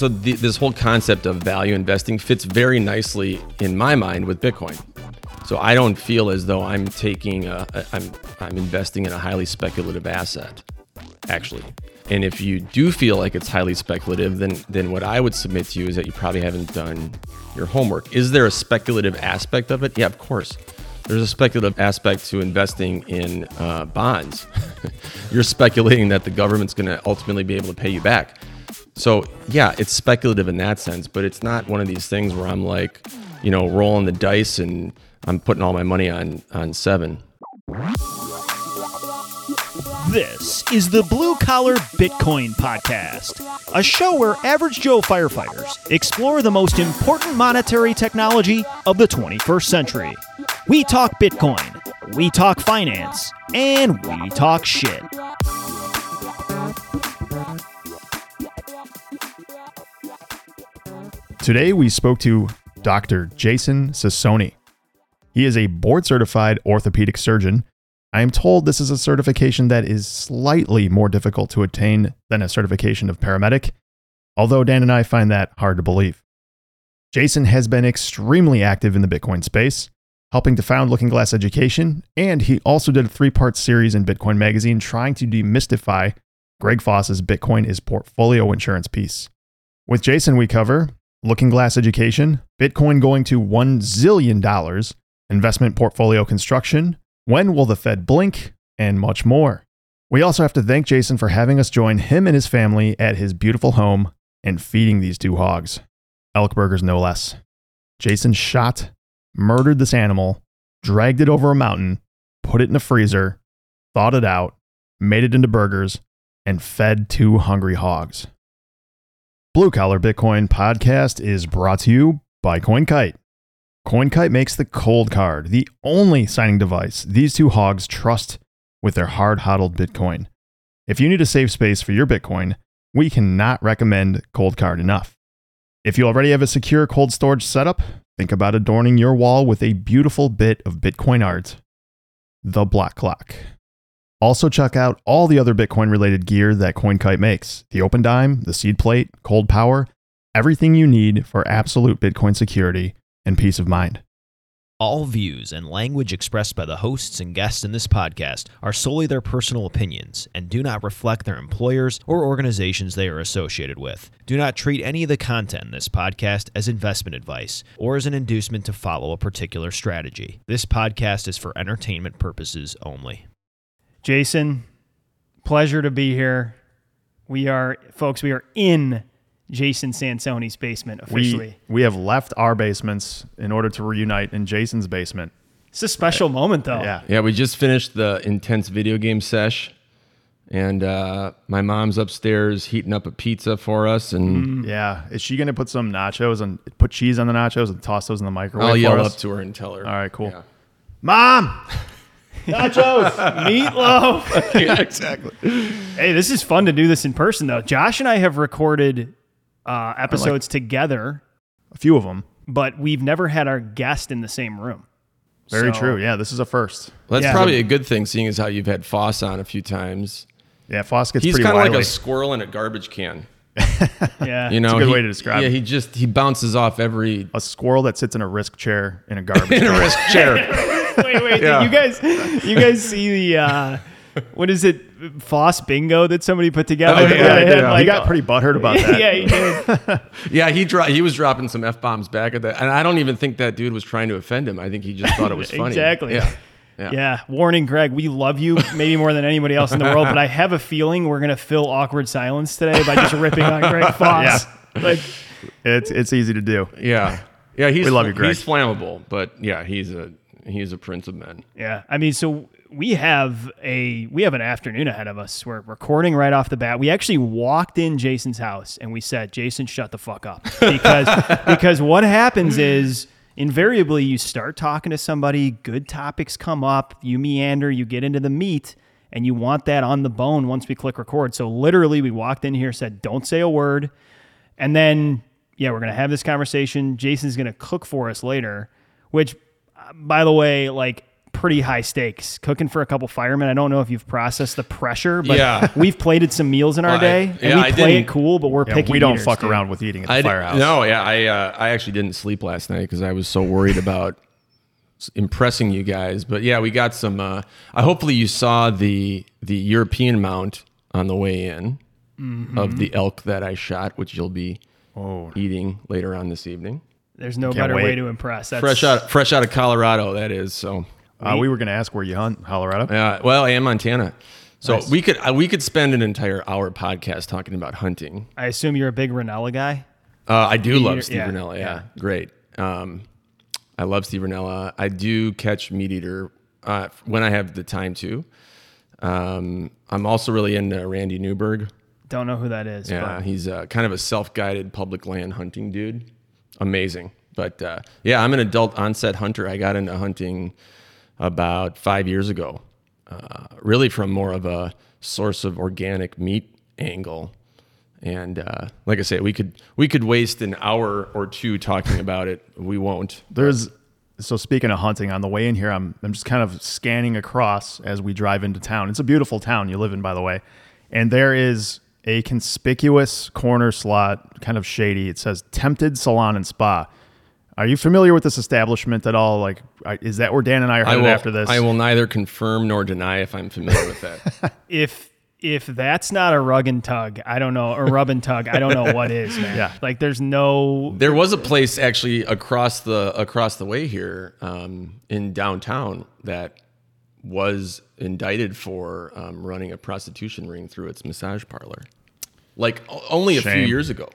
So this whole concept of value investing fits very nicely in my mind with Bitcoin. So I don't feel as though I'm taking I'm investing in a highly speculative asset, actually. And if you do feel like it's highly speculative, then what I would submit to you is that you probably haven't done your homework. Is there a speculative aspect of it? Yeah, of course. There's a speculative aspect to investing in bonds. You're speculating that the government's going to ultimately be able to pay you back. So yeah, it's speculative in that sense, but it's not one of these things where I'm like, you know, rolling the dice and I'm putting all my money on seven. This is the Blue Collar Bitcoin Podcast, a show where average Joe firefighters explore the most important monetary technology of the 21st century. We talk Bitcoin, we talk finance, and we talk shit. Today we spoke to Dr. Jason Sansoni. He is a board-certified orthopedic surgeon. I am told this is a certification that is slightly more difficult to attain than a certification of paramedic, although Dan and I find that hard to believe. Jason has been extremely active in the Bitcoin space, helping to found Looking Glass Education, and he also did a three-part series in Bitcoin Magazine trying to demystify Greg Foss's Bitcoin is Portfolio Insurance piece. With Jason, we cover Looking Glass Education, Bitcoin going to $1 zillion, investment portfolio construction, when will the Fed blink, and much more. We also have to thank Jason for having us join him and his family at his beautiful home and feeding these two hogs. Elk burgers, no less. Jason murdered this animal, dragged it over a mountain, put it in a freezer, thawed it out, made it into burgers, and fed two hungry hogs. Blue Collar Bitcoin Podcast is brought to you by CoinKite. CoinKite makes the Cold Card, the only signing device these two hogs trust with their hard-hodled Bitcoin. If you need a safe space for your Bitcoin, we cannot recommend Cold Card enough. If you already have a secure cold storage setup, think about adorning your wall with a beautiful bit of Bitcoin art, the Block Clock. Also check out all the other Bitcoin-related gear that CoinKite makes, the OpenDime, the SeedPlate, ColdPower, everything you need for absolute Bitcoin security and peace of mind. All views and language expressed by the hosts and guests in this podcast are solely their personal opinions and do not reflect their employers or organizations they are associated with. Do not treat any of the content in this podcast as investment advice or as an inducement to follow a particular strategy. This podcast is for entertainment purposes only. Jason, pleasure to be here. We are in Jason Sansoni's basement officially. We have left our basements in order to reunite in Jason's basement. It's a special moment, though. Yeah. We just finished the intense video game sesh, and my mom's upstairs heating up a pizza for us. And yeah, is she gonna put some nachos and put cheese on the nachos and toss those in the microwave? I'll yell up to her and tell her. All right, cool. Yeah. Mom. Nachos, meatloaf. Yeah, exactly. Hey, this is fun to do this in person, though. Josh and I have recorded episodes together, a few of them, but we've never had our guest in the same room. Very true. Yeah, this is a first. Well, that's probably a good thing, seeing as how you've had Foss on a few times. Yeah, Foss gets pretty wily. He's kind of like a squirrel in a garbage can. Yeah, you know, it's a good way to describe it. Yeah, he bounces off a squirrel that sits in a risk chair in a garbage in a risk chair. Wait, yeah. You guys see the what is it, Foss bingo that somebody put together? Yeah. He got pretty butthurt about that. Yeah, he did. Yeah, he was dropping some F-bombs back at that. And I don't even think that dude was trying to offend him. I think he just thought it was funny. Exactly. Yeah. Warning, Greg, we love you maybe more than anybody else in the world, but I have a feeling we're going to fill awkward silence today by just ripping on Greg Foss. Yeah. Like, it's easy to do. Yeah. Yeah, we love you, Greg. He's flammable, but yeah, he's a prince of men. Yeah. I mean, so we have an afternoon ahead of us. We're recording right off the bat. We actually walked in Jason's house and we said, Jason, shut the fuck up. Because what happens is invariably you start talking to somebody, good topics come up, you meander, you get into the meat, and you want that on the bone once we click record. So literally we walked in here, said, don't say a word. And then, yeah, we're going to have this conversation. Jason's going to cook for us later, which, by the way, like, pretty high stakes. Cooking for a couple firemen. I don't know if you've processed the pressure, but we've plated some meals in our day. And we play it cool, but we're picky. We don't fuck around with eating at the firehouse. No, I actually didn't sleep last night because I was so worried about impressing you guys. But yeah, we got some. Hopefully you saw the European mount on the way in of the elk that I shot, which you'll be eating later on this evening. There's no better way to impress. That's fresh out of Colorado, that is. So we were going to ask where you hunt, Colorado. Well, and Montana. So nice. we could spend an entire hour podcast talking about hunting. I assume you're a big Rinella guy. I do love Steve Rinella. Yeah, great. I love Steve Rinella. I do catch Meat Eater when I have the time to. I'm also really into Randy Newberg. Don't know who that is. Yeah, but he's kind of a self-guided public land hunting dude. Amazing. But I'm an adult onset hunter. I got into hunting about 5 years ago, really from more of a source of organic meat angle. And like I say, we could waste an hour or two talking about it. We won't. So speaking of hunting, on the way in here, I'm just kind of scanning across as we drive into town. It's a beautiful town you live in, by the way. And there is a conspicuous corner slot, kind of shady. It says Tempted Salon and Spa. Are you familiar with this establishment at all? Like, is that where Dan and I are headed after this? I will neither confirm nor deny if I'm familiar with that. If that's not a rug and tug, I don't know. A rub and tug, I don't know what is, man. Yeah. Like, there's no... There was a place actually across the way here in downtown that was indicted for running a prostitution ring through its massage parlor. Like, only a few years ago.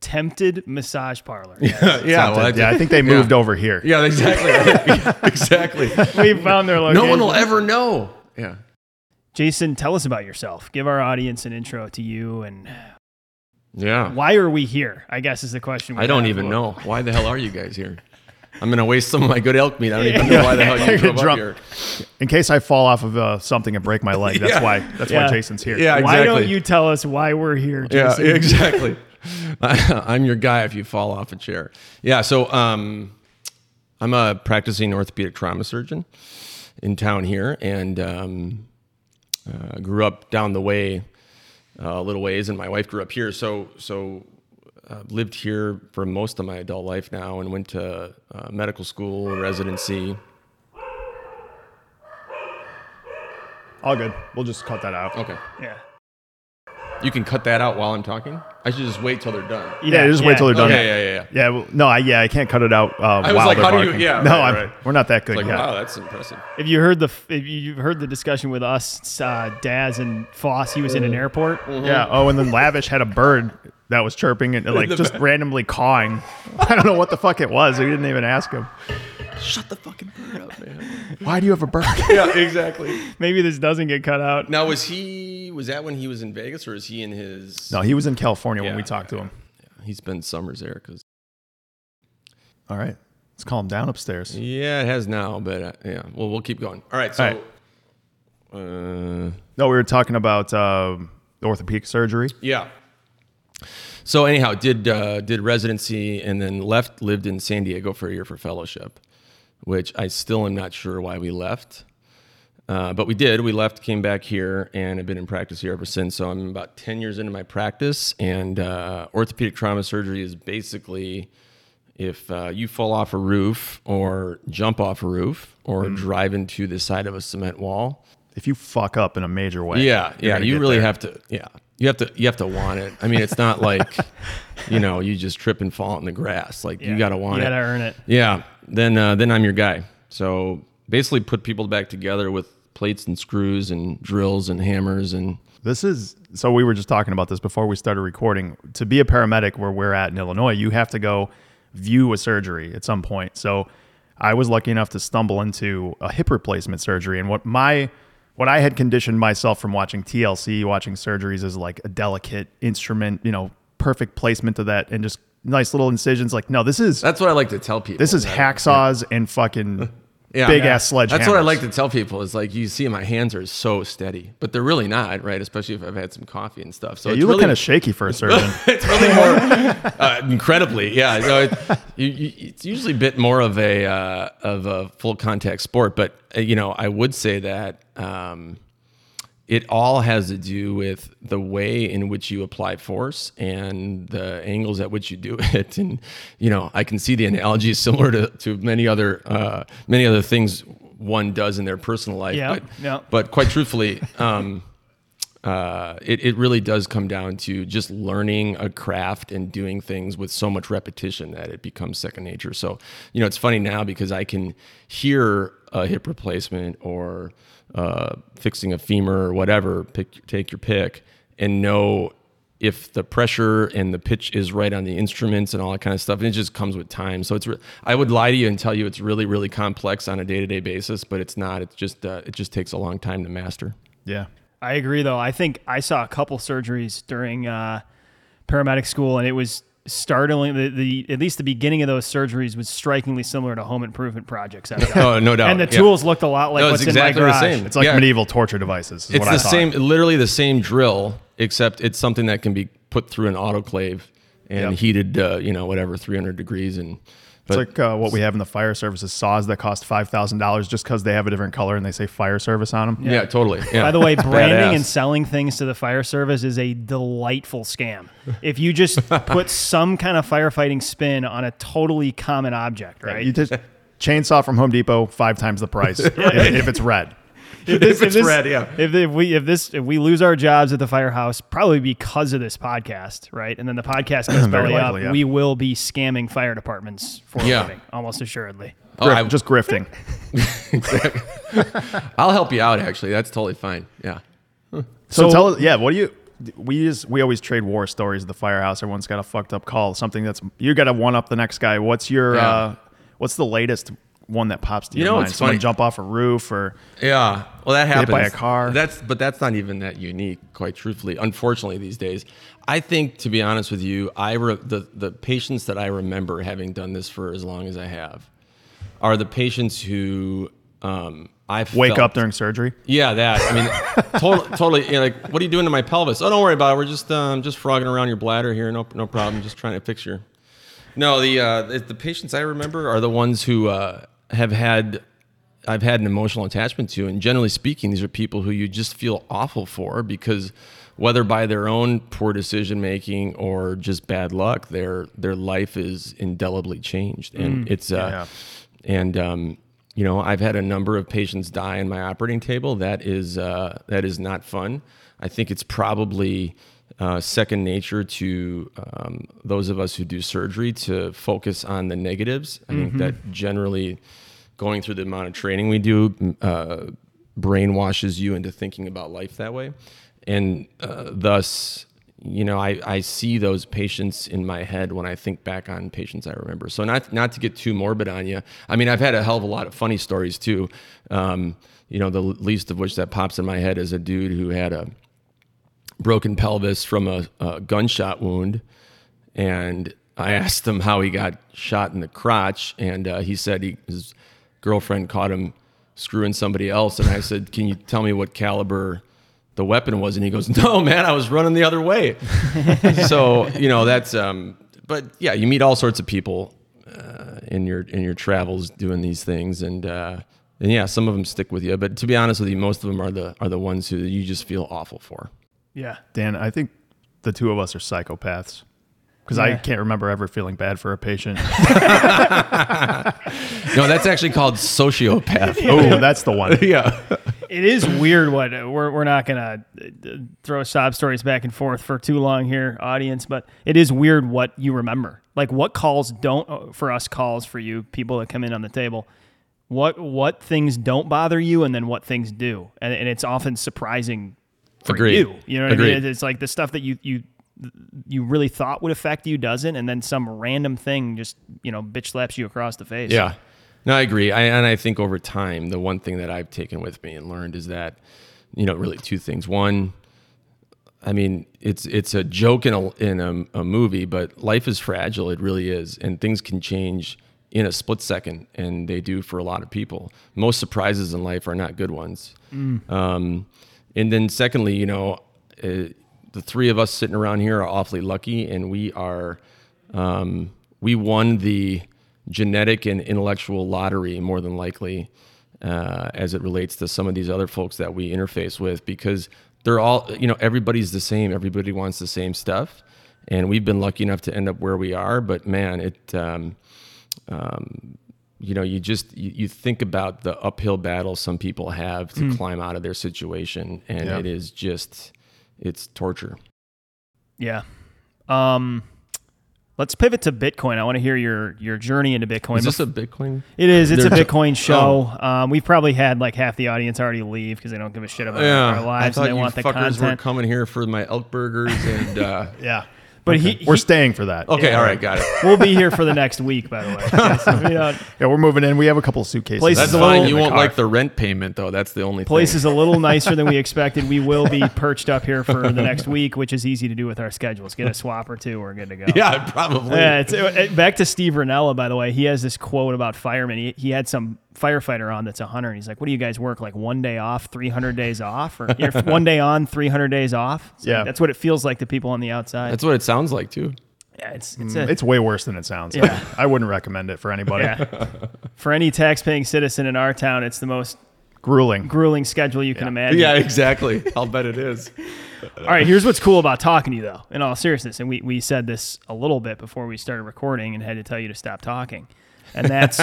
Tempted Massage Parlor. I think they moved over here. Yeah, exactly. We found their location. No one will ever know. Yeah. Jason, tell us about yourself. Give our audience an intro to you and why are we here? I guess is the question. I don't even know. Why the hell are you guys here? I'm going to waste some of my good elk meat. I don't even know why the hell you drove up here. In case I fall off of something and break my leg, that's why. That's why Jason's here. Yeah, exactly. Why don't you tell us why we're here, Jason? Yeah, exactly. I'm your guy if you fall off a chair. Yeah, so I'm a practicing orthopedic trauma surgeon in town here, and grew up down the way a little ways, and my wife grew up here. So lived here for most of my adult life now, and went to medical school, residency. All good. We'll just cut that out. Okay. Yeah. You can cut that out while I'm talking? I should just wait till they're done. Yeah, just wait till they're done. Okay, yeah. Well, no, I can't cut it out. I was while like, how barking. Do you? Yeah, no, right. We're not that good. It's like, wow, that's impressive. If you've heard the discussion with us, Daz and Foss, he was in an airport. Mm-hmm. Yeah. Oh, and then Lavish had a bird that was chirping and like just randomly cawing. I don't know what the fuck it was. We didn't even ask him. Shut the fucking bird up, man. Why do you have a bird? Yeah, exactly. Maybe this doesn't get cut out. Now, was that when he was in Vegas, or is he in his... No, he was in California when we talked to him. Yeah. He spends summers there. All right. Let's calm down upstairs. Yeah, it has now, but well, we'll keep going. All right, so... All right. No, we were talking about orthopedic surgery. Yeah. So anyhow, did residency and then lived in San Diego for a year for fellowship, which I still am not sure why we left. But we did. We left, came back here, and have been in practice here ever since. So I'm about 10 years into my practice, and orthopedic trauma surgery is basically if you fall off a roof or jump off a roof or drive into the side of a cement wall. If you fuck up in a major way. Yeah, you really have to, You have to want it. I mean, it's not like, you just trip and fall in the grass. Like, you got to want it. You got to earn it. Yeah. Then I'm your guy. So basically put people back together with plates and screws and drills and hammers. And so we were just talking about this before we started recording. To be a paramedic where we're at in Illinois, you have to go view a surgery at some point. So I was lucky enough to stumble into a hip replacement surgery. And what I had conditioned myself from watching TLC, watching surgeries, is like a delicate instrument, perfect placement of that, and just nice little incisions. Like, no, that's what I like to tell people. This is hacksaws and fucking big ass sledgehammer. That's what I like to tell people is like, you see my hands are so steady, but they're really not, right? Especially if I've had some coffee and stuff. So yeah, you look really, kind of shaky for a surgeon. It's really more incredibly, yeah. So it's usually a bit more of a full contact sport, but you know, I would say that it all has to do with the way in which you apply force and the angles at which you do it. And, you know, I can see the analogy is similar to many other things one does in their personal life. Yeah, but quite truthfully, it really does come down to just learning a craft and doing things with so much repetition that it becomes second nature. So, you know, it's funny now because I can hear a hip replacement or fixing a femur or whatever, take your pick, and know if the pressure and the pitch is right on the instruments and all that kind of stuff. And it just comes with time. So it's I would lie to you and tell you it's really, really complex on a day-to-day basis, but it's not. It's just it just takes a long time to master. Yeah, I agree though. I think I saw a couple surgeries during paramedic school, and it was startling. At least the beginning of those surgeries was strikingly similar to home improvement projects. Oh, no doubt. And the tools looked a lot like what's exactly in my garage. The same. It's like medieval torture devices. It's the same, literally the same drill, except it's something that can be put through an autoclave and heated, 300 degrees. And it's like what we have in the fire services, saws that cost $5,000 just because they have a different color and they say fire service on them. Yeah, totally. Yeah. By the way, branding and selling things to the fire service is a delightful scam. If you just put some kind of firefighting spin on a totally common object, right? Yeah, you just chainsaw from Home Depot 5 times the price if it's red. If we lose our jobs at the firehouse, probably because of this podcast, right? And then the podcast goes belly up, we will be scamming fire departments for a living, almost assuredly. Just grifting. Exactly. I'll help you out. Actually, that's totally fine. Yeah. So tell us, we always trade war stories at the firehouse. Everyone's got a fucked up call. Something that's you got to one up the next guy. What's your what's the latest one that pops to your mind? It's someone jump off a roof or that happens. Hit by a car. That's not even that unique, quite truthfully. Unfortunately, these days, I think, to be honest with you, the patients that I remember having done this for as long as I have are the patients who wake up during surgery. Yeah, that. I mean, totally. You know, like, what are you doing to my pelvis? Oh, don't worry about it. We're just frogging around your bladder here. No problem. Just trying to fix your. No, the patients I remember are the ones who. I've had an emotional attachment to, and generally speaking, these are people who you just feel awful for because whether by their own poor decision making or just bad luck, their life is indelibly changed, and I've had a number of patients die in my operating table. That is not fun. I think it's probably second nature to those of us who do surgery to focus on the negatives. I think that generally going through the amount of training we do brainwashes you into thinking about life that way. And thus, you know, I see those patients in my head when I think back on patients I remember. So not to get too morbid on you. I mean, I've had a hell of a lot of funny stories too. You know, the least of which that pops in my head is a dude who had a broken pelvis from a gunshot wound, and I asked him how he got shot in the crotch, and he said his girlfriend caught him screwing somebody else, and I said, can you tell me what caliber the weapon was? And he goes, no, man, I was running the other way. So, you know, that's but yeah, you meet all sorts of people in your travels doing these things, and yeah, some of them stick with you, but to be honest with you, most of them are the ones who you just feel awful for. Yeah. Dan, I think the two of us are psychopaths because I can't remember ever feeling bad for a patient. No, that's actually called sociopath. Oh, that's the one. Yeah. It is weird what we're not going to throw sob stories back and forth for too long here, audience, but it is weird what you remember. Like what calls for you, people that come in on the table. What things don't bother you and then what things do. And it's often surprising for you. You know what I mean? It's like the stuff that you really thought would affect you doesn't, and then some random thing just, you know, bitch slaps you across the face. Yeah. No, I agree. I think over time, the one thing that I've taken with me and learned is that, you know, really two things. One, I mean, it's a joke in a movie, but life is fragile. It really is. And things can change in a split second, and they do for a lot of people. Most surprises in life are not good ones. And then secondly, you know, the three of us sitting around here are awfully lucky, and we are, we won the genetic and intellectual lottery more than likely, as it relates to some of these other folks that we interface with, because they're all, you know, everybody's the same. Everybody wants the same stuff, and we've been lucky enough to end up where we are. But man, it, you know, you think about the uphill battle some people have to climb out of their situation, and it is just, it's torture. Yeah. Let's pivot to Bitcoin. I want to hear your journey into Bitcoin. Is this a Bitcoin? It is. It's a Bitcoin show. Oh. We've probably had like half the audience already leave because they don't give a shit about our lives. I thought and they want the content. Fuckers were coming here for my elk burgers and But okay. We're staying for that. Okay, all right, got it. We'll be here for the next week, by the way. Yeah, we're moving in. We have a couple of suitcases. That's fine. You won't like the rent payment, though. That's the only thing. Place is a little nicer than we expected. We will be perched up here for the next week, which is easy to do with our schedules. Get a swap or two, we're good to go. Yeah, probably. Yeah, back to Steve Rinella, by the way. He has this quote about firemen. He had some firefighter on that's a hunter, and he's like, what do you guys work, like 1 day off 300 days off, or 1 day on 300 days off? It's like, that's what it feels like to people on the outside. That's what it sounds like too. It's way worse than it sounds. I wouldn't recommend it for anybody. For any tax-paying citizen in our town, it's the most grueling schedule you can imagine. Exactly. I'll bet it is. All right, here's what's cool about talking to you, though, in all seriousness, and we said this a little bit before we started recording and had to tell you to stop talking, and that's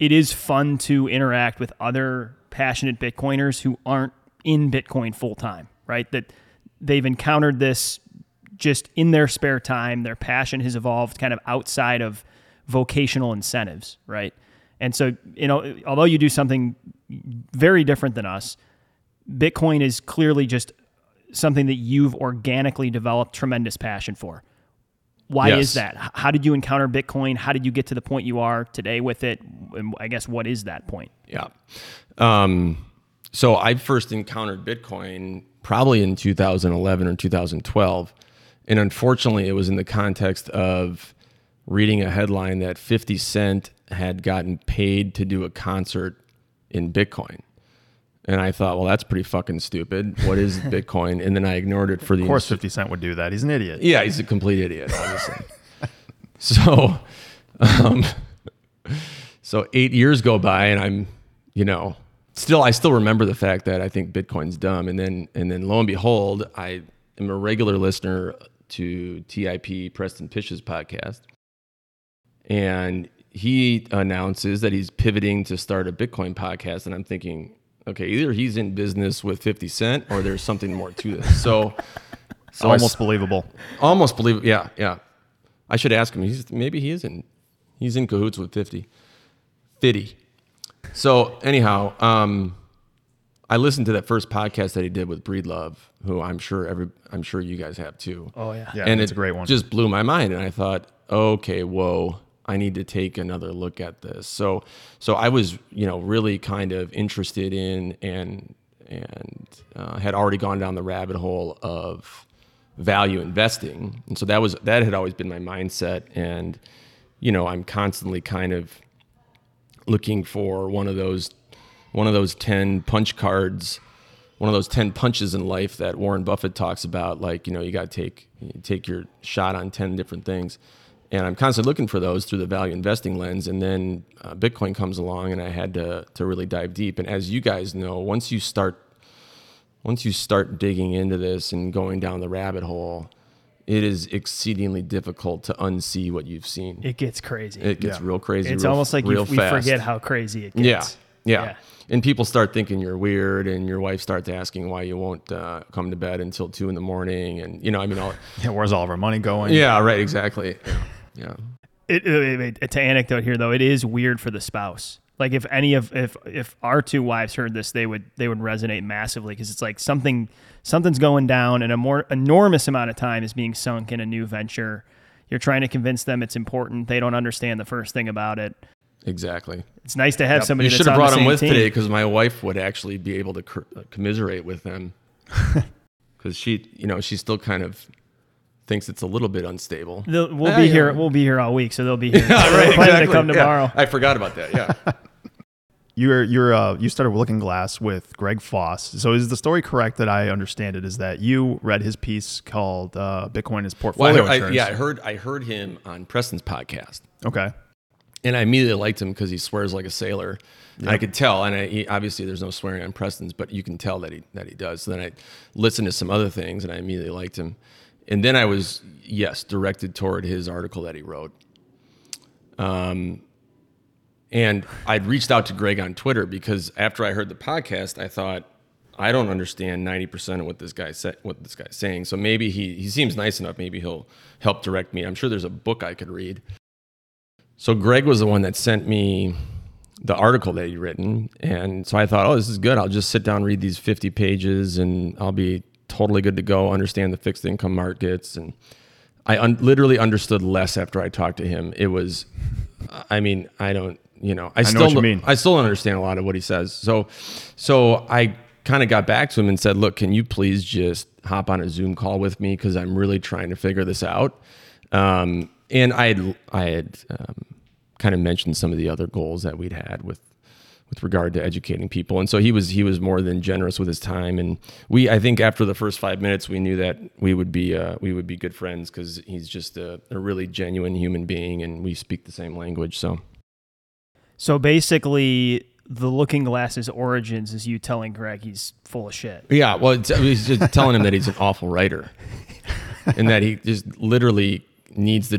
it is fun to interact with other passionate Bitcoiners who aren't in Bitcoin full time, right? That they've encountered this just in their spare time. Their passion has evolved kind of outside of vocational incentives, right? And so, you know, although you do something very different than us, Bitcoin is clearly just something that you've organically developed tremendous passion for. Why is that? How did you encounter Bitcoin? How did you get to the point you are today with it? And I guess, what is that point? Yeah. So I first encountered Bitcoin probably in 2011 or 2012. And unfortunately, it was in the context of reading a headline that 50 Cent had gotten paid to do a concert in Bitcoin. And I thought, well, that's pretty fucking stupid. What is Bitcoin? And then I ignored it for the... Of course 50 Cent would do that. He's an idiot. Yeah, he's a complete idiot, obviously. So 8 years go by, and I'm, you know, I still remember the fact that I think Bitcoin's dumb. And then lo and behold, I am a regular listener to TIP, Preston Pish's podcast. And he announces that he's pivoting to start a Bitcoin podcast. And I'm thinking... okay, either he's in business with 50 Cent or there's something more to this. So almost believable. Almost believable. Yeah, yeah. I should ask him. Maybe he is in. He's in cahoots with 50. So anyhow, I listened to that first podcast that he did with Breedlove, who I'm sure you guys have too. Oh yeah, yeah. And it's a great one. Just blew my mind, and I thought, okay, whoa. I need to take another look at this. So I was, you know, really kind of interested in and had already gone down the rabbit hole of value investing, and so that had always been my mindset. And you know, I'm constantly kind of looking for one of those 10 punch cards, one of those 10 punches in life that Warren Buffett talks about. Like, you know, you got to take your shot on 10 different things. And I'm constantly looking for those through the value investing lens. And then Bitcoin comes along, and I had to really dive deep. And as you guys know, once you start digging into this and going down the rabbit hole, it is exceedingly difficult to unsee what you've seen. It gets crazy. It gets real crazy. It's almost like we forget how crazy it gets. Yeah. And people start thinking you're weird, and your wife starts asking why you won't come to bed until 2 a.m. And, you know, I mean, where's all of our money going? Yeah, right. Exactly. Yeah. It's an anecdote here, though. It is weird for the spouse. Like if our two wives heard this, they would resonate massively, because it's like something's going down, and a more enormous amount of time is being sunk in a new venture. You're trying to convince them it's important. They don't understand the first thing about it. Exactly. It's nice to have somebody. You should have brought him with today, because my wife would actually be able to commiserate with them, because she, you know, she's still kind of thinks it's a little bit unstable. We'll be here all week, so they'll be here. Yeah, right, exactly. To come tomorrow. Yeah, I forgot about that. Yeah. You started Looking Glass with Greg Foss. So is the story correct that I understand it is that you read his piece called Bitcoin is Portfolio Insurance? Yeah, I heard him on Preston's podcast. Okay. And I immediately liked him because he swears like a sailor. Yep. I could tell, and he, obviously there's no swearing on Preston's, but you can tell that he does. So then I listened to some other things, and I immediately liked him. And then I was, directed toward his article that he wrote. And I'd reached out to Greg on Twitter because after I heard the podcast, I thought, I don't understand 90% of what this guy's saying. So maybe he seems nice enough. Maybe he'll help direct me. I'm sure there's a book I could read. So Greg was the one that sent me the article that he'd written. And so I thought, oh, this is good. I'll just sit down, read these 50 pages, and I'll be totally good to go, understand the fixed income markets. And I literally understood less after I talked to him. It was, I mean, I don't. I still don't understand a lot of what he says. So I kind of got back to him and said, look, can you please just hop on a Zoom call with me? Because I'm really trying to figure this out. And I had kind of mentioned some of the other goals that we'd had with regard to educating people. And so he was more than generous with his time. And I think after the first 5 minutes, we knew that we would be good friends because he's just a really genuine human being and we speak the same language. So basically, the Looking Glass's origins is you telling Greg he's full of shit. Yeah, well, he's just telling him that he's an awful writer and that he just literally needs the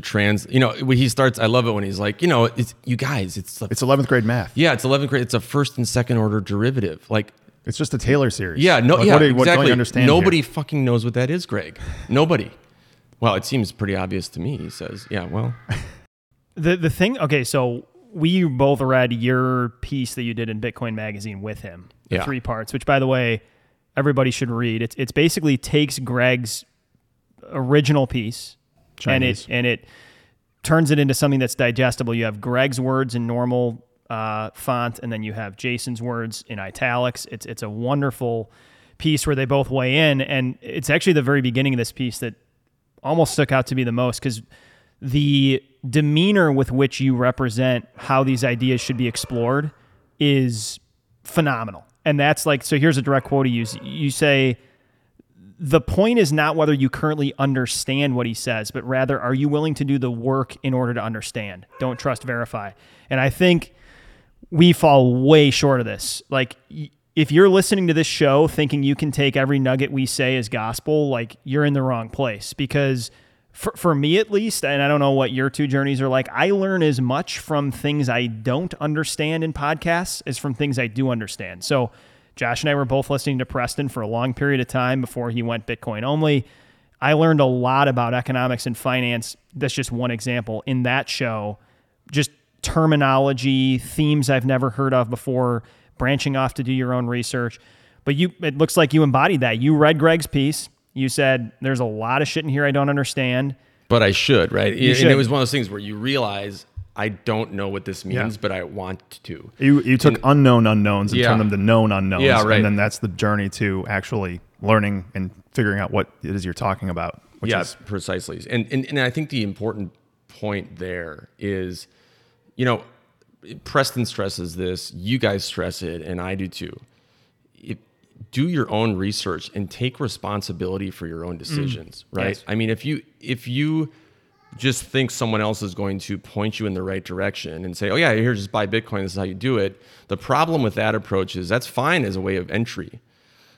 when he starts, I love it when he's like, it's, you guys, it's 11th grade math. Yeah, it's 11th grade. It's a first and second order derivative. Like, it's just a Taylor series. Yeah, no, like, yeah, what exactly. Don't you understand Nobody here? Fucking knows what that is, Greg. Nobody. Well, it seems pretty obvious to me, he says. Yeah, well. The thing, okay, so... We both read your piece that you did in Bitcoin Magazine with him, the 3 parts, which, by the way, everybody should read. It's basically takes Greg's original piece, Chinese, and it turns it into something that's digestible. You have Greg's words in normal font, and then you have Jason's words in italics. It's a wonderful piece where they both weigh in, and it's actually the very beginning of this piece that almost stuck out to me the most because the demeanor with which you represent how these ideas should be explored is phenomenal. And that's like, so here's a direct quote you use. You say, the point is not whether you currently understand what he says, but rather, are you willing to do the work in order to understand? Don't trust, verify. And I think we fall way short of this. Like, if you're listening to this show thinking you can take every nugget we say as gospel, like, you're in the wrong place because... For me, at least, and I don't know what your 2 journeys are like, I learn as much from things I don't understand in podcasts as from things I do understand. So Josh and I were both listening to Preston for a long period of time before he went Bitcoin only. I learned a lot about economics and finance. That's just one example in that show. Just terminology, themes I've never heard of before, branching off to do your own research. But it looks like you embodied that. You read Greg's piece. You said, there's a lot of shit in here I don't understand. But I should, right? And it was one of those things where you realize, I don't know what this means, but I want to. You took unknown unknowns and turned them to known unknowns. Yeah, right. And then that's the journey to actually learning and figuring out what it is you're talking about. Yes, yeah, precisely. And I think the important point there is, Preston stresses this, you guys stress it, and I do too. Do your own research and take responsibility for your own decisions, right? Yes. I mean, if you just think someone else is going to point you in the right direction and say, oh yeah, here, just buy Bitcoin, this is how you do it. The problem with that approach is that's fine as a way of entry.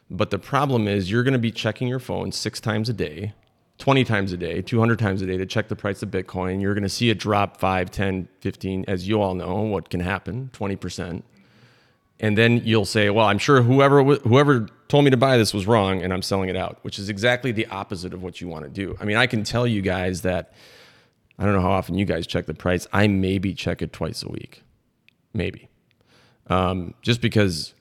But the problem is you're going to be checking your phone 6 times a day, 20 times a day, 200 times a day to check the price of Bitcoin. You're going to see it drop 5, 10, 15, as you all know, what can happen, 20%. And then you'll say, well, I'm sure whoever told me to buy this was wrong and I'm selling it out, which is exactly the opposite of what you want to do. I mean, I can tell you guys that, I don't know how often you guys check the price. I maybe check it twice a week, maybe. Just because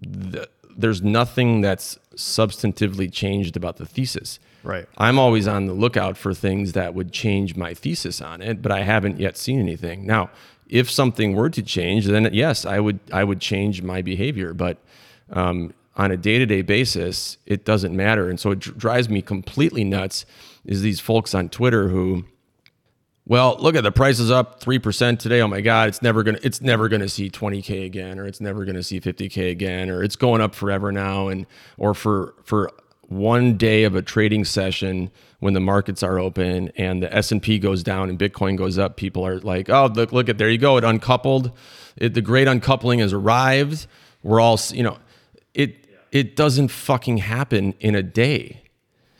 there's nothing that's substantively changed about the thesis. Right. I'm always on the lookout for things that would change my thesis on it, but I haven't yet seen anything. Now, if something were to change, then yes, I would change my behavior. But on a day-to-day basis, it doesn't matter. And so it drives me completely nuts is these folks on Twitter who, well, look at the price is up 3% today. Oh my God, it's never gonna see 20K again, or it's never gonna see 50K again, or it's going up forever now, and or for one day of a trading session when the markets are open and the S&P goes down and Bitcoin goes up, people are like, oh, look at, there you go, it uncoupled. The great uncoupling has arrived. We're all, it doesn't fucking happen in a day.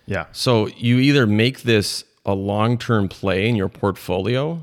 Yeah. So you either make this a long-term play in your portfolio,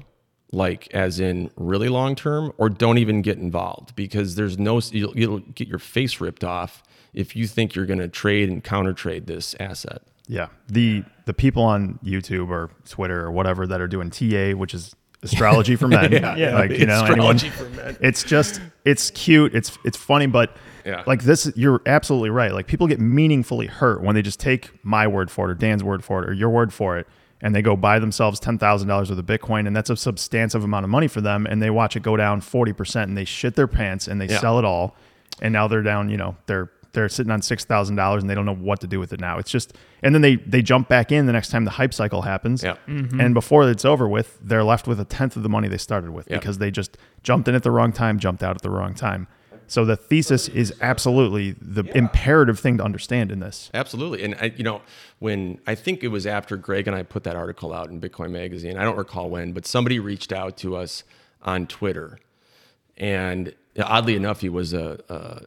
like as in really long-term, or don't even get involved, because there's no, you'll get your face ripped off if you think you're going to trade and counter trade this asset. Yeah. The people on YouTube or Twitter or whatever that are doing TA, which is astrology for men. Yeah. Like, astrology anyone, for men. It's just, it's cute. It's funny, but yeah. Like this, you're absolutely right. Like people get meaningfully hurt when they just take my word for it or Dan's word for it or your word for it. And they go buy themselves $10,000 worth of Bitcoin, and that's a substantive amount of money for them. And they watch it go down 40% and they shit their pants and they sell it all. And now they're down, they're sitting on $6,000 and they don't know what to do with it now. It's just, and then they jump back in the next time the hype cycle happens. Yeah. Mm-hmm. And before it's over with, they're left with 1/10 of the money they started with because they just jumped in at the wrong time, jumped out at the wrong time. So the thesis is absolutely the imperative thing to understand in this. Absolutely. And I think it was after Greg and I put that article out in Bitcoin Magazine, I don't recall when, but somebody reached out to us on Twitter, and oddly enough, he was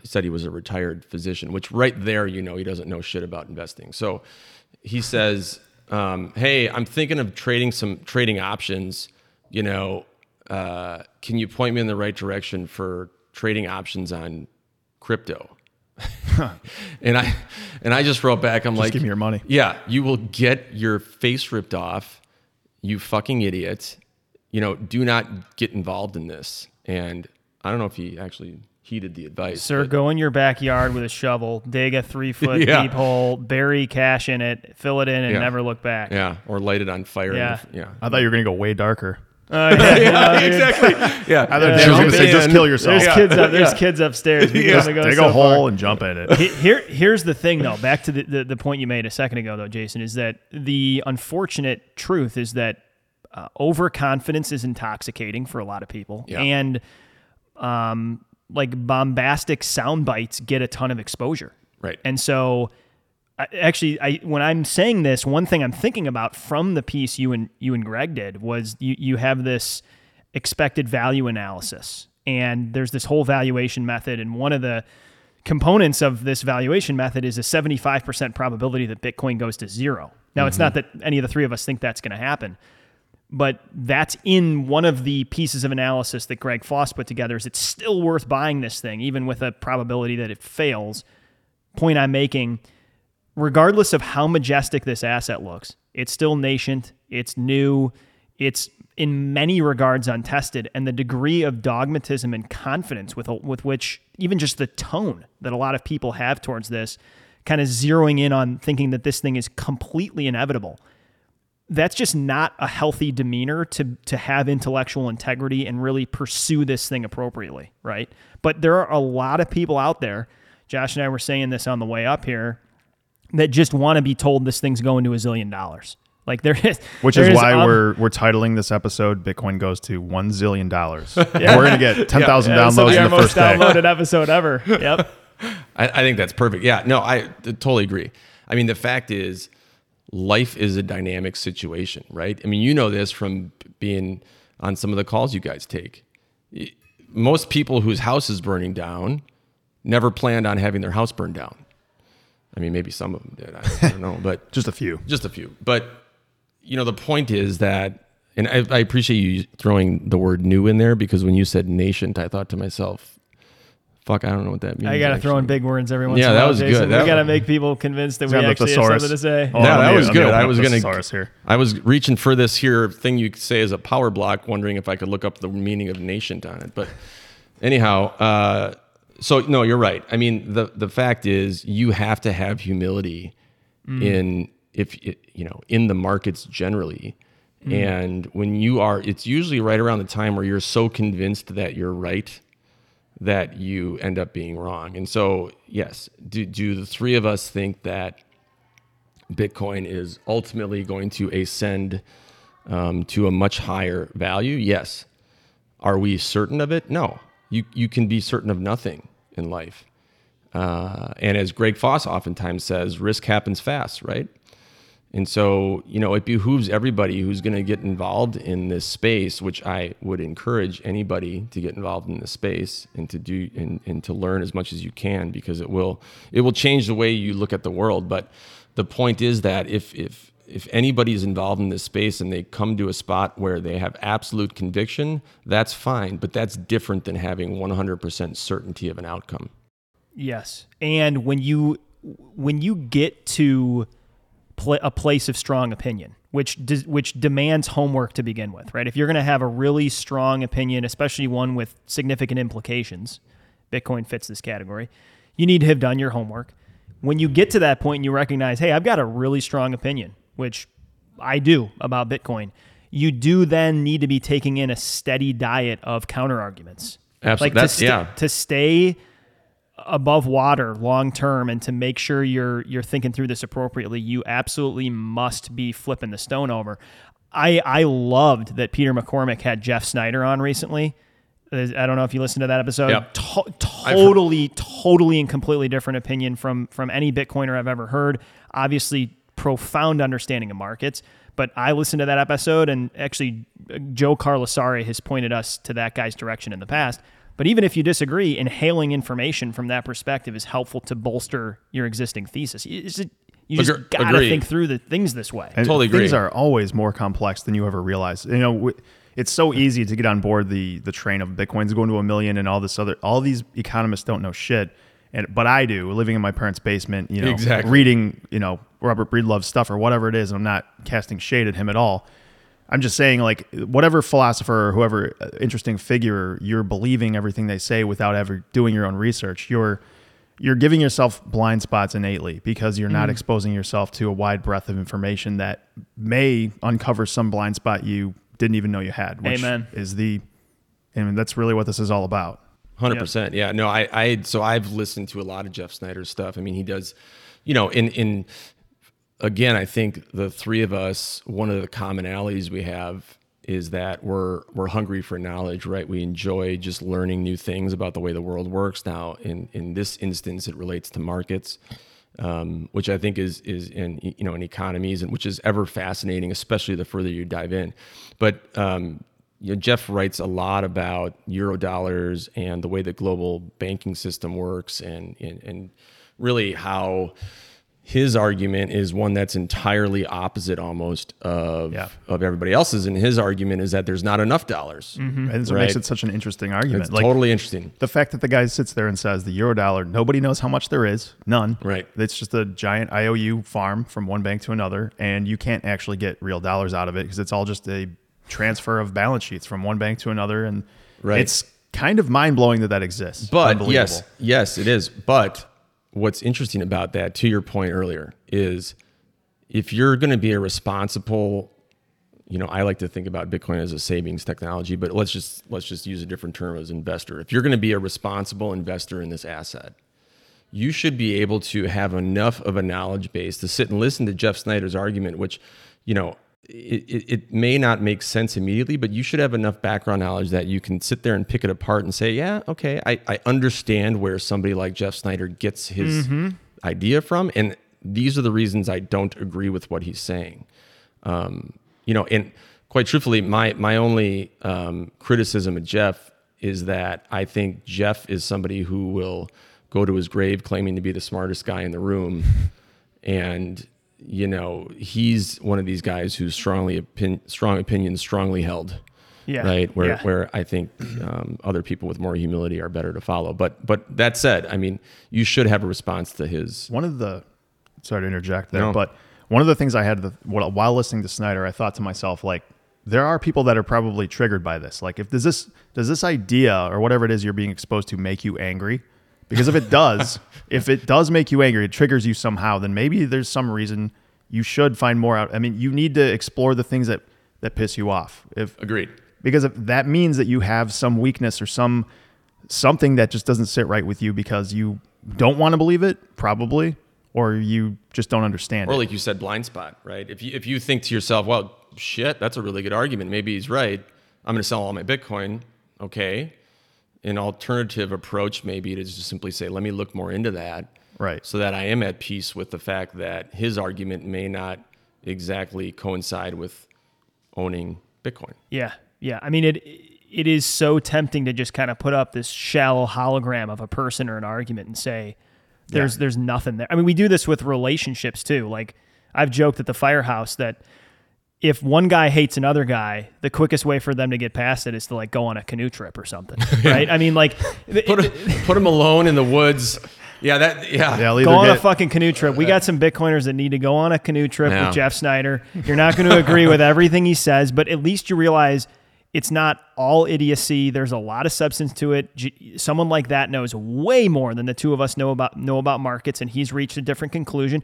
said he was a retired physician, which right there, he doesn't know shit about investing. So he says, hey, I'm thinking of trading options, can you point me in the right direction for trading options on crypto? and I just wrote back, I'm just like, give me your money. Yeah, you will get your face ripped off, you fucking idiot. Do not get involved in this. And I don't know if he actually heeded the advice. Sir, go in your backyard with a shovel, dig a 3-foot deep hole, bury cash in it, fill it in, and never look back. Yeah, or light it on fire. Yeah. I thought you were going to go way darker. Exactly. Yeah. I was going to say, just kill yourself. There's kids upstairs. Dig a hole and jump in it. Here's the thing, though. Back to the point you made a second ago, though, Jason, is that the unfortunate truth is that overconfidence is intoxicating for a lot of people. Yeah. And like bombastic sound bites get a ton of exposure. Right. And so when I'm saying this, one thing I'm thinking about from the piece you and Greg did was you have this expected value analysis, and there's this whole valuation method. And one of the components of this valuation method is a 75% probability that Bitcoin goes to zero. Now, it's not that any of the three of us think that's going to happen, but that's in one of the pieces of analysis that Greg Foss put together. Is it's still worth buying this thing, even with a probability that it fails. Point I'm making, regardless of how majestic this asset looks, it's still nascent, it's new, it's in many regards untested, and the degree of dogmatism and confidence with which even just the tone that a lot of people have towards this, kind of zeroing in on thinking that this thing is completely inevitable, that's just not a healthy demeanor to have intellectual integrity and really pursue this thing appropriately, right? But there are a lot of people out there, Josh and I were saying this on the way up here, that just want to be told this thing's going to $1 zillion. Like there is, which is why we're titling this episode "Bitcoin Goes to $1 Zillion." Yeah. We're gonna get 10,000 downloads in the first day. Our most downloaded episode ever. Yep. I think that's perfect. Yeah. No, I totally agree. I mean, the fact is, life is a dynamic situation, right? I mean, this from being on some of the calls you guys take. Most people whose house is burning down never planned on having their house burned down. I mean, maybe some of them did. I don't know, but just a few. But the point is that, and I appreciate you throwing the word "new" in there, because when you said "nascent," I thought to myself, "Fuck, I don't know what that means." I gotta throw in big words every once in a while. Yeah, that was Jason. Good. That we gotta make people convinced that we actually have something to say. Oh, yeah, that was good. I was reaching for this here thing you say as a power block, wondering if I could look up the meaning of "nascent" on it. But anyhow. So no, you're right. I mean, the fact is, you have to have humility in the markets generally. Mm. And when you are, it's usually right around the time where you're so convinced that you're right that you end up being wrong. And so, yes, do the three of us think that Bitcoin is ultimately going to ascend to a much higher value? Yes. Are we certain of it? No. You can be certain of nothing in life. And as Greg Foss oftentimes says, risk happens fast, right? And so, you know, it behooves everybody who's going to get involved in this space, which I would encourage anybody to get involved in this space and to do and to learn as much as you can, because it will change the way you look at the world. But the point is that if anybody's involved in this space and they come to a spot where they have absolute conviction, that's fine, but that's different than having 100% certainty of an outcome. Yes. And when you get to a place of strong opinion, which demands homework to begin with, right? If you're going to have a really strong opinion, especially one with significant implications, Bitcoin fits this category, you need to have done your homework. When you get to that point and you recognize, hey, I've got a really strong opinion, which I do about Bitcoin, you do then need to be taking in a steady diet of counterarguments. Absolutely. Like to stay above water long term and to make sure you're thinking through this appropriately, you absolutely must be flipping the stone over. I loved that Peter McCormack had Jeff Snider on recently. I don't know if you listened to that episode. Yep. Totally and completely different opinion from any Bitcoiner I've ever heard. Obviously, profound understanding of markets. But I listened to that episode, and actually, Joe Carlosari has pointed us to that guy's direction in the past. But even if you disagree, inhaling information from that perspective is helpful to bolster your existing thesis. You just got to think through the things this way. I totally agree. Things are always more complex than you ever realize. You know. It's so easy to get on board the train of Bitcoin's going to $1 million and all this other, all these economists don't know shit. But I do, living in my parents' basement, you know, exactly. Reading, you know, Robert Breedlove stuff or whatever it is. And I'm not casting shade at him at all. I'm just saying, like, whatever philosopher or whoever interesting figure, you're believing everything they say without ever doing your own research. You're giving yourself blind spots innately because you're not exposing yourself to a wide breadth of information that may uncover some blind spot you didn't even know you had, which Amen. That's really what this is all about. 100%. Yeah. No, so I've listened to a lot of Jeff Snider's stuff. I mean, he does, you know, again, I think the three of us, one of the commonalities we have is that we're hungry for knowledge, right? We enjoy just learning new things about the way the world works. Now, in this instance, it relates to markets. Which I think is in economies, and which is ever fascinating, especially the further you dive in. But Jeff writes a lot about Eurodollars and the way the global banking system works, and really how his argument is one that's entirely opposite almost of everybody else's. And his argument is that there's not enough dollars. Mm-hmm. And so it makes it such an interesting argument. It's totally interesting. The fact that the guy sits there and says the Eurodollar, nobody knows how much there is. None. Right. It's just a giant IOU farm from one bank to another. And you can't actually get real dollars out of it because it's all just a transfer of balance sheets from one bank to another. And It's kind of mind blowing that exists. But yes, it is. But what's interesting about that, to your point earlier, is if you're going to be a responsible, you know, I like to think about Bitcoin as a savings technology, but let's just use a different term as investor. If you're going to be a responsible investor in this asset, you should be able to have enough of a knowledge base to sit and listen to Jeff Snider's argument, which, you know, it may not make sense immediately, but you should have enough background knowledge that you can sit there and pick it apart and say, yeah, okay, I understand where somebody like Jeff Snider gets his idea from. And these are the reasons I don't agree with what he's saying. And quite truthfully, my only criticism of Jeff is that I think Jeff is somebody who will go to his grave claiming to be the smartest guy in the room. And you know, he's one of these guys who's strong opinions, strongly held, right? Where I think other people with more humility are better to follow. But that said, I mean, you should have a response to his. Sorry to interject there, but one of the things I had while listening to Snider, I thought to myself, like, there are people that are probably triggered by this. Like, if does this idea or whatever it is you're being exposed to make you angry? Because if it does make you angry, it triggers you somehow, then maybe there's some reason you should find more out. I mean, you need to explore the things that piss you off. Agreed. Because if that means that you have some weakness or some something that just doesn't sit right with you because you don't want to believe it, probably, or you just don't understand it. Or like you said, blind spot, right? If you think to yourself, well, shit, that's a really good argument. Maybe he's right. I'm going to sell all my Bitcoin. Okay. An alternative approach maybe is to simply say, let me look more into that. Right. So that I am at peace with the fact that his argument may not exactly coincide with owning Bitcoin. Yeah. Yeah. I mean, it is so tempting to just kind of put up this shallow hologram of a person or an argument and say, there's nothing there. I mean, we do this with relationships too. Like I've joked at the firehouse that if one guy hates another guy, the quickest way for them to get past it is to like go on a canoe trip or something, right? I mean, like put him alone in the woods. Go on a fucking canoe trip. We got some Bitcoiners that need to go on a canoe trip with Jeff Snider. You're not going to agree with everything he says, but at least you realize it's not all idiocy. There's a lot of substance to it. Someone like that knows way more than the two of us know about markets, and he's reached a different conclusion.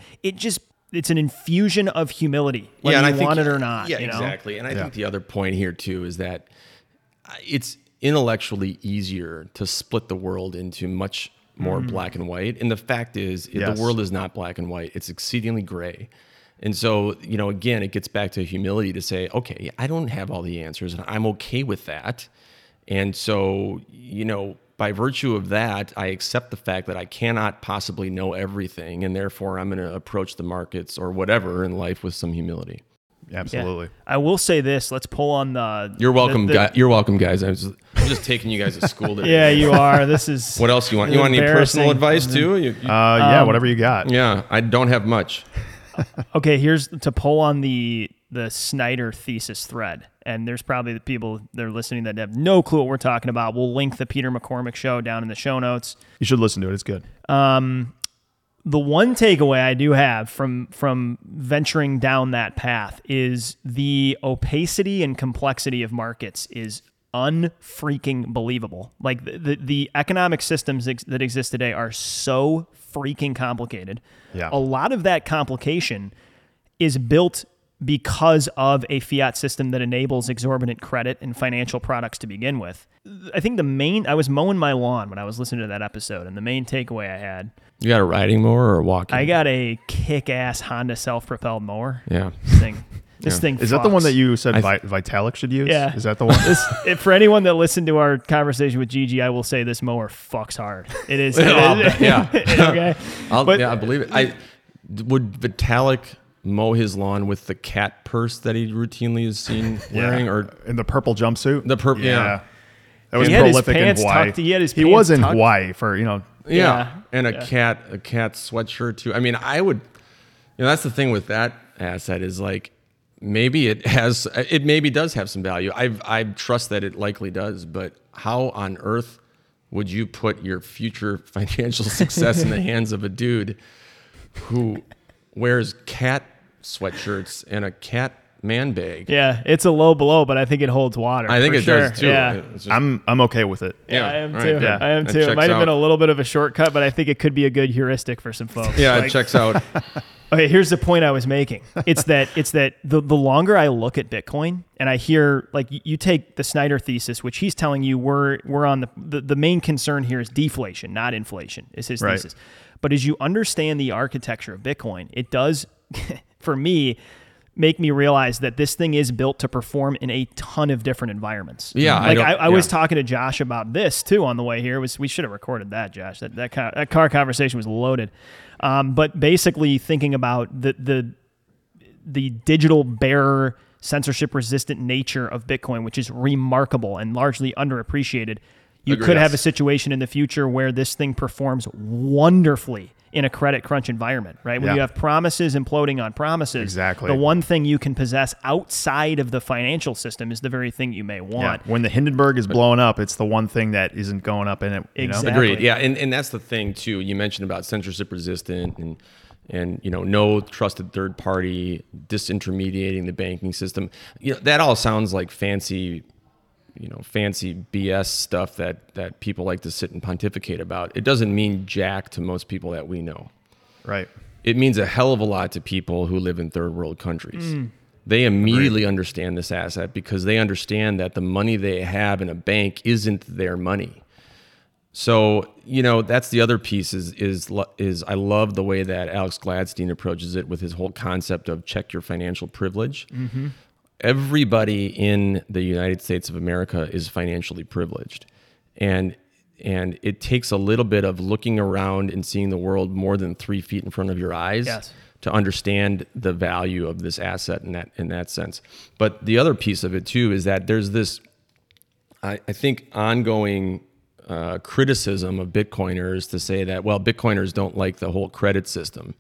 It's an infusion of humility, whether you want it or not. Yeah, exactly. And I think the other point here, too, is that it's intellectually easier to split the world into much more black and white. And the fact is, the world is not black and white. It's exceedingly gray. And so, again, it gets back to humility to say, okay, I don't have all the answers, and I'm okay with that. And so, by virtue of that, I accept the fact that I cannot possibly know everything, and therefore I'm going to approach the markets or whatever in life with some humility. Absolutely. Yeah. I will say this. Let's pull on the... You're welcome, you're welcome, guys. I'm just taking you guys to school today. Yeah, you are. This is... What else you want? You want any personal advice, too? Yeah, whatever you got. Yeah, I don't have much. Okay, here's to pull on the Snider thesis thread. And there's probably the people that are listening that have no clue what we're talking about. We'll link the Peter McCormack show down in the show notes. You should listen to it. It's good. The one takeaway I do have from venturing down that path is the opacity and complexity of markets is unfreaking believable. Like the economic systems that exist today are so freaking complicated. Yeah. A lot of that complication is built because of a fiat system that enables exorbitant credit and financial products to begin with. I think I was mowing my lawn when I was listening to that episode, and the main takeaway I had... You got a riding mower or walking? I got a kick-ass Honda self-propelled mower. Yeah. This thing is fucks. That the one that you said Vitalik should use? Yeah. Is that the one? For anyone that listened to our conversation with Gigi, I will say this mower fucks hard. It is. Yeah. Okay. I believe it. Would Vitalik... mow his lawn with the cat purse that he routinely is seen wearing, or in the purple jumpsuit. The purple, that was prolific in Hawaii. He was in Hawaii for and a cat sweatshirt too. I mean, I would, that's the thing with that asset is like maybe it does have some value. I trust that it likely does, but how on earth would you put your future financial success in the hands of a dude who wears cat sweatshirts and a cat man bag? Yeah, it's a low blow, but I think it holds water. I think it does too. Yeah. I'm okay with it. Yeah, I am too. Yeah. I am too. It might have been a little bit of a shortcut, but I think it could be a good heuristic for some folks. Yeah, it checks out. Okay, here's the point I was making. It's that the longer I look at Bitcoin and I hear, like, you take the Snider thesis, which he's telling you we're on the main concern here is deflation, not inflation, is his thesis. But as you understand the architecture of Bitcoin, it does, for me, make me realize that this thing is built to perform in a ton of different environments. Yeah, like I was talking to Josh about this too on the way here. We should have recorded that, Josh. That car conversation was loaded. But basically, thinking about the digital bearer, censorship-resistant nature of Bitcoin, which is remarkable and largely underappreciated. You could have a situation in the future where this thing performs wonderfully in a credit crunch environment, right? When you have promises imploding on promises, exactly. The one thing you can possess outside of the financial system is the very thing you may want. Yeah. When the Hindenburg is blowing up, it's the one thing that isn't going up in it. Exactly. Agreed. Yeah, and that's the thing too. You mentioned about censorship resistant and no trusted third party, disintermediating the banking system. That all sounds like fancy BS stuff that people like to sit and pontificate about. It doesn't mean jack to most people that we know. Right. It means a hell of a lot to people who live in third world countries. They immediately understand this asset because they understand that the money they have in a bank isn't their money. So, you know, that's the other piece is I love the way that Alex Gladstein approaches it with his whole concept of check your financial privilege. Mm-hmm. Everybody in the United States of America is financially privileged. And it takes a little bit of looking around and seeing the world more than 3 feet in front of your eyes to understand the value of this asset in that sense. But the other piece of it too is that there's this, I think, ongoing criticism of Bitcoiners to say that, well, Bitcoiners don't like the whole credit system.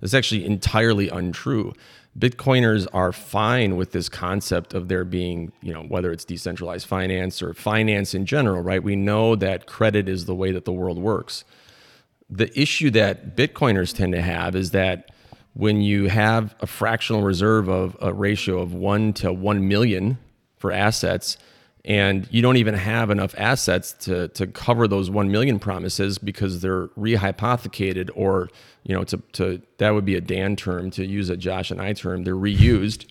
That's actually entirely untrue. Bitcoiners are fine with this concept of there being, you know, whether it's decentralized finance or finance in general, right? We know that credit is the way that the world works. The issue that Bitcoiners tend to have is that when you have a fractional reserve of a ratio of 1 to 1 million for assets, and you don't even have enough assets to cover those 1 million promises because they're rehypothecated, or, you know, to that would be a Dan term, to use a Josh and I term, they're reused,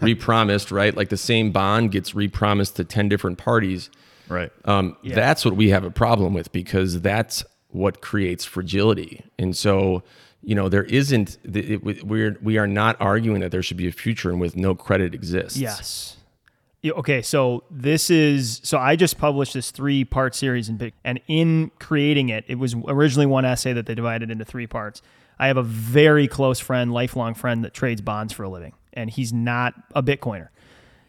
repromised, right? Like the same bond gets repromised to 10 different parties. Right. Yeah. That's what we have a problem with, because that's what creates fragility. And so, you know, there isn't, we are not arguing that there should be a future in which no credit exists. Yes. Okay, so I just published this 3-part series, and in creating it, it was originally one essay that they divided into 3 parts. I have a very close friend, lifelong friend, that trades bonds for a living, and he's not a Bitcoiner.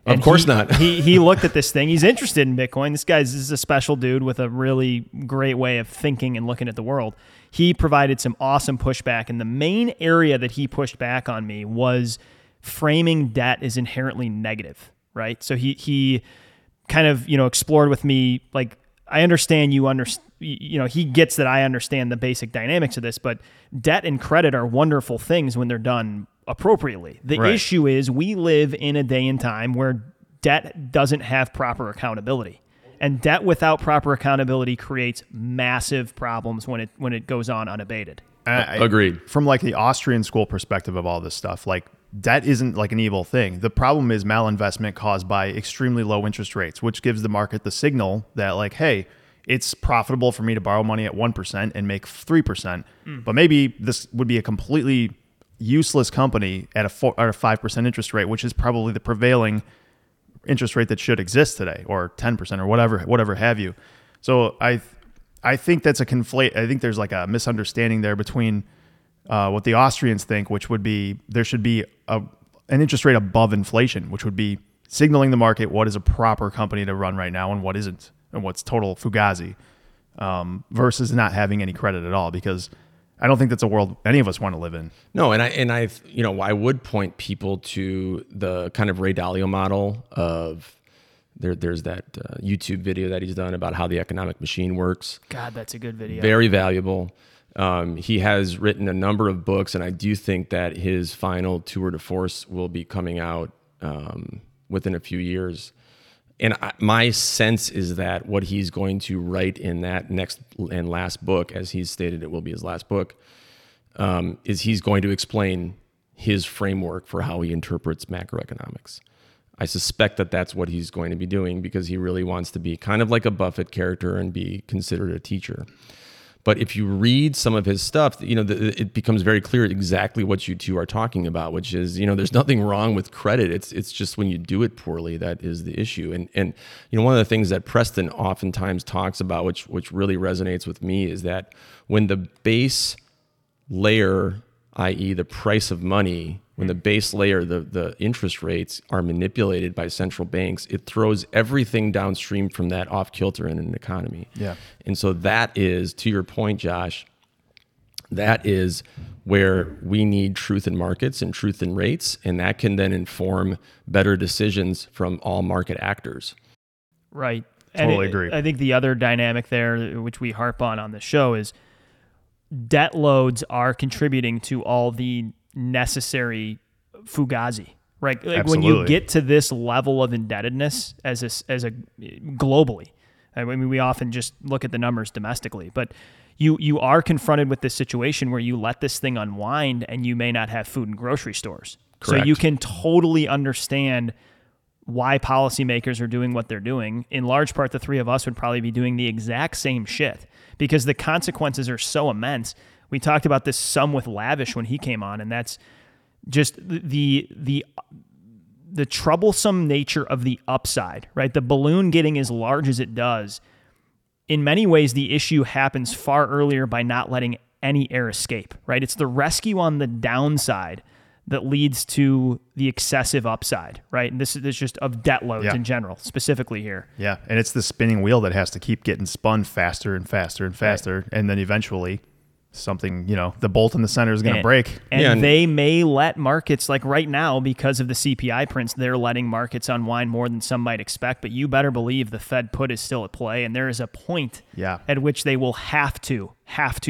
And of course not. He looked at this thing. He's interested in Bitcoin. This is a special dude with a really great way of thinking and looking at the world. He provided some awesome pushback, and the main area that he pushed back on me was framing debt as inherently negative. Right. So he kind of, you know, explored with me, like, I understand he gets that I understand the basic dynamics of this, but debt and credit are wonderful things when they're done appropriately. The right. issue is we live in a day and time where debt doesn't have proper accountability, and debt without proper accountability creates massive problems when it goes on unabated. Agreed. From like the Austrian school perspective of all this stuff, like, debt isn't like an evil thing. The problem is malinvestment caused by extremely low interest rates, which gives the market the signal that, like, hey, it's profitable for me to borrow money at 1% and make 3%. But maybe this would be a completely useless company at a 5% interest rate, which is probably the prevailing interest rate that should exist today, or 10% or whatever have you. So I think that's I think there's like a misunderstanding there between what the Austrians think, which would be there should be an interest rate above inflation, which would be signaling the market what is a proper company to run right now and what isn't, and what's total fugazi, versus not having any credit at all, because I don't think that's a world any of us want to live in. No, and I you know, I would point people to the kind of Ray Dalio model of there's that YouTube video that he's done about how the economic machine works. God, that's a good video. Very valuable. He has written a number of books, and I do think that his final tour de force will be coming out within a few years. And my sense is that what he's going to write in that next and last book, as he's stated it will be his last book, is he's going to explain his framework for how he interprets macroeconomics. I suspect that that's what he's going to be doing, because he really wants to be kind of like a Buffett character and be considered a teacher. But if you read some of his stuff, you know, it becomes very clear exactly what you two are talking about, which is, you know, there's nothing wrong with credit. It's just when you do it poorly, that is the issue. And you know, one of the things that Preston oftentimes talks about, which really resonates with me, is that when the base layer, i.e. the price of money, when the base layer, the interest rates, are manipulated by central banks, it throws everything downstream from that off kilter in an economy. Yeah. And so that is, to your point, Josh, that is where we need truth in markets and truth in rates, and that can then inform better decisions from all market actors. Right. Totally agree. I think the other dynamic there, which we harp on the show, is debt loads are contributing to all the necessary fugazi, right? Like, absolutely. When you get to this level of indebtedness as a globally, I mean, we often just look at the numbers domestically, but you are confronted with this situation where you let this thing unwind and you may not have food in grocery stores. Correct. So you can totally understand why policymakers are doing what they're doing, in large part, the three of us would probably be doing the exact same shit because the consequences are so immense. We talked about this some with Lavish when he came on, and that's just the troublesome nature of the upside, right? The balloon getting as large as it does. In many ways, the issue happens far earlier by not letting any air escape, right? It's the rescue on the downside that leads to the excessive upside, right? And this is just of debt loads in general, specifically here. Yeah, and it's the spinning wheel that has to keep getting spun faster and faster and faster, and then eventually something, you know, the bolt in the center is going to break. And they may let markets, like right now, because of the CPI prints, they're letting markets unwind more than some might expect, but you better believe the Fed put is still at play, and there is a point at which they will have to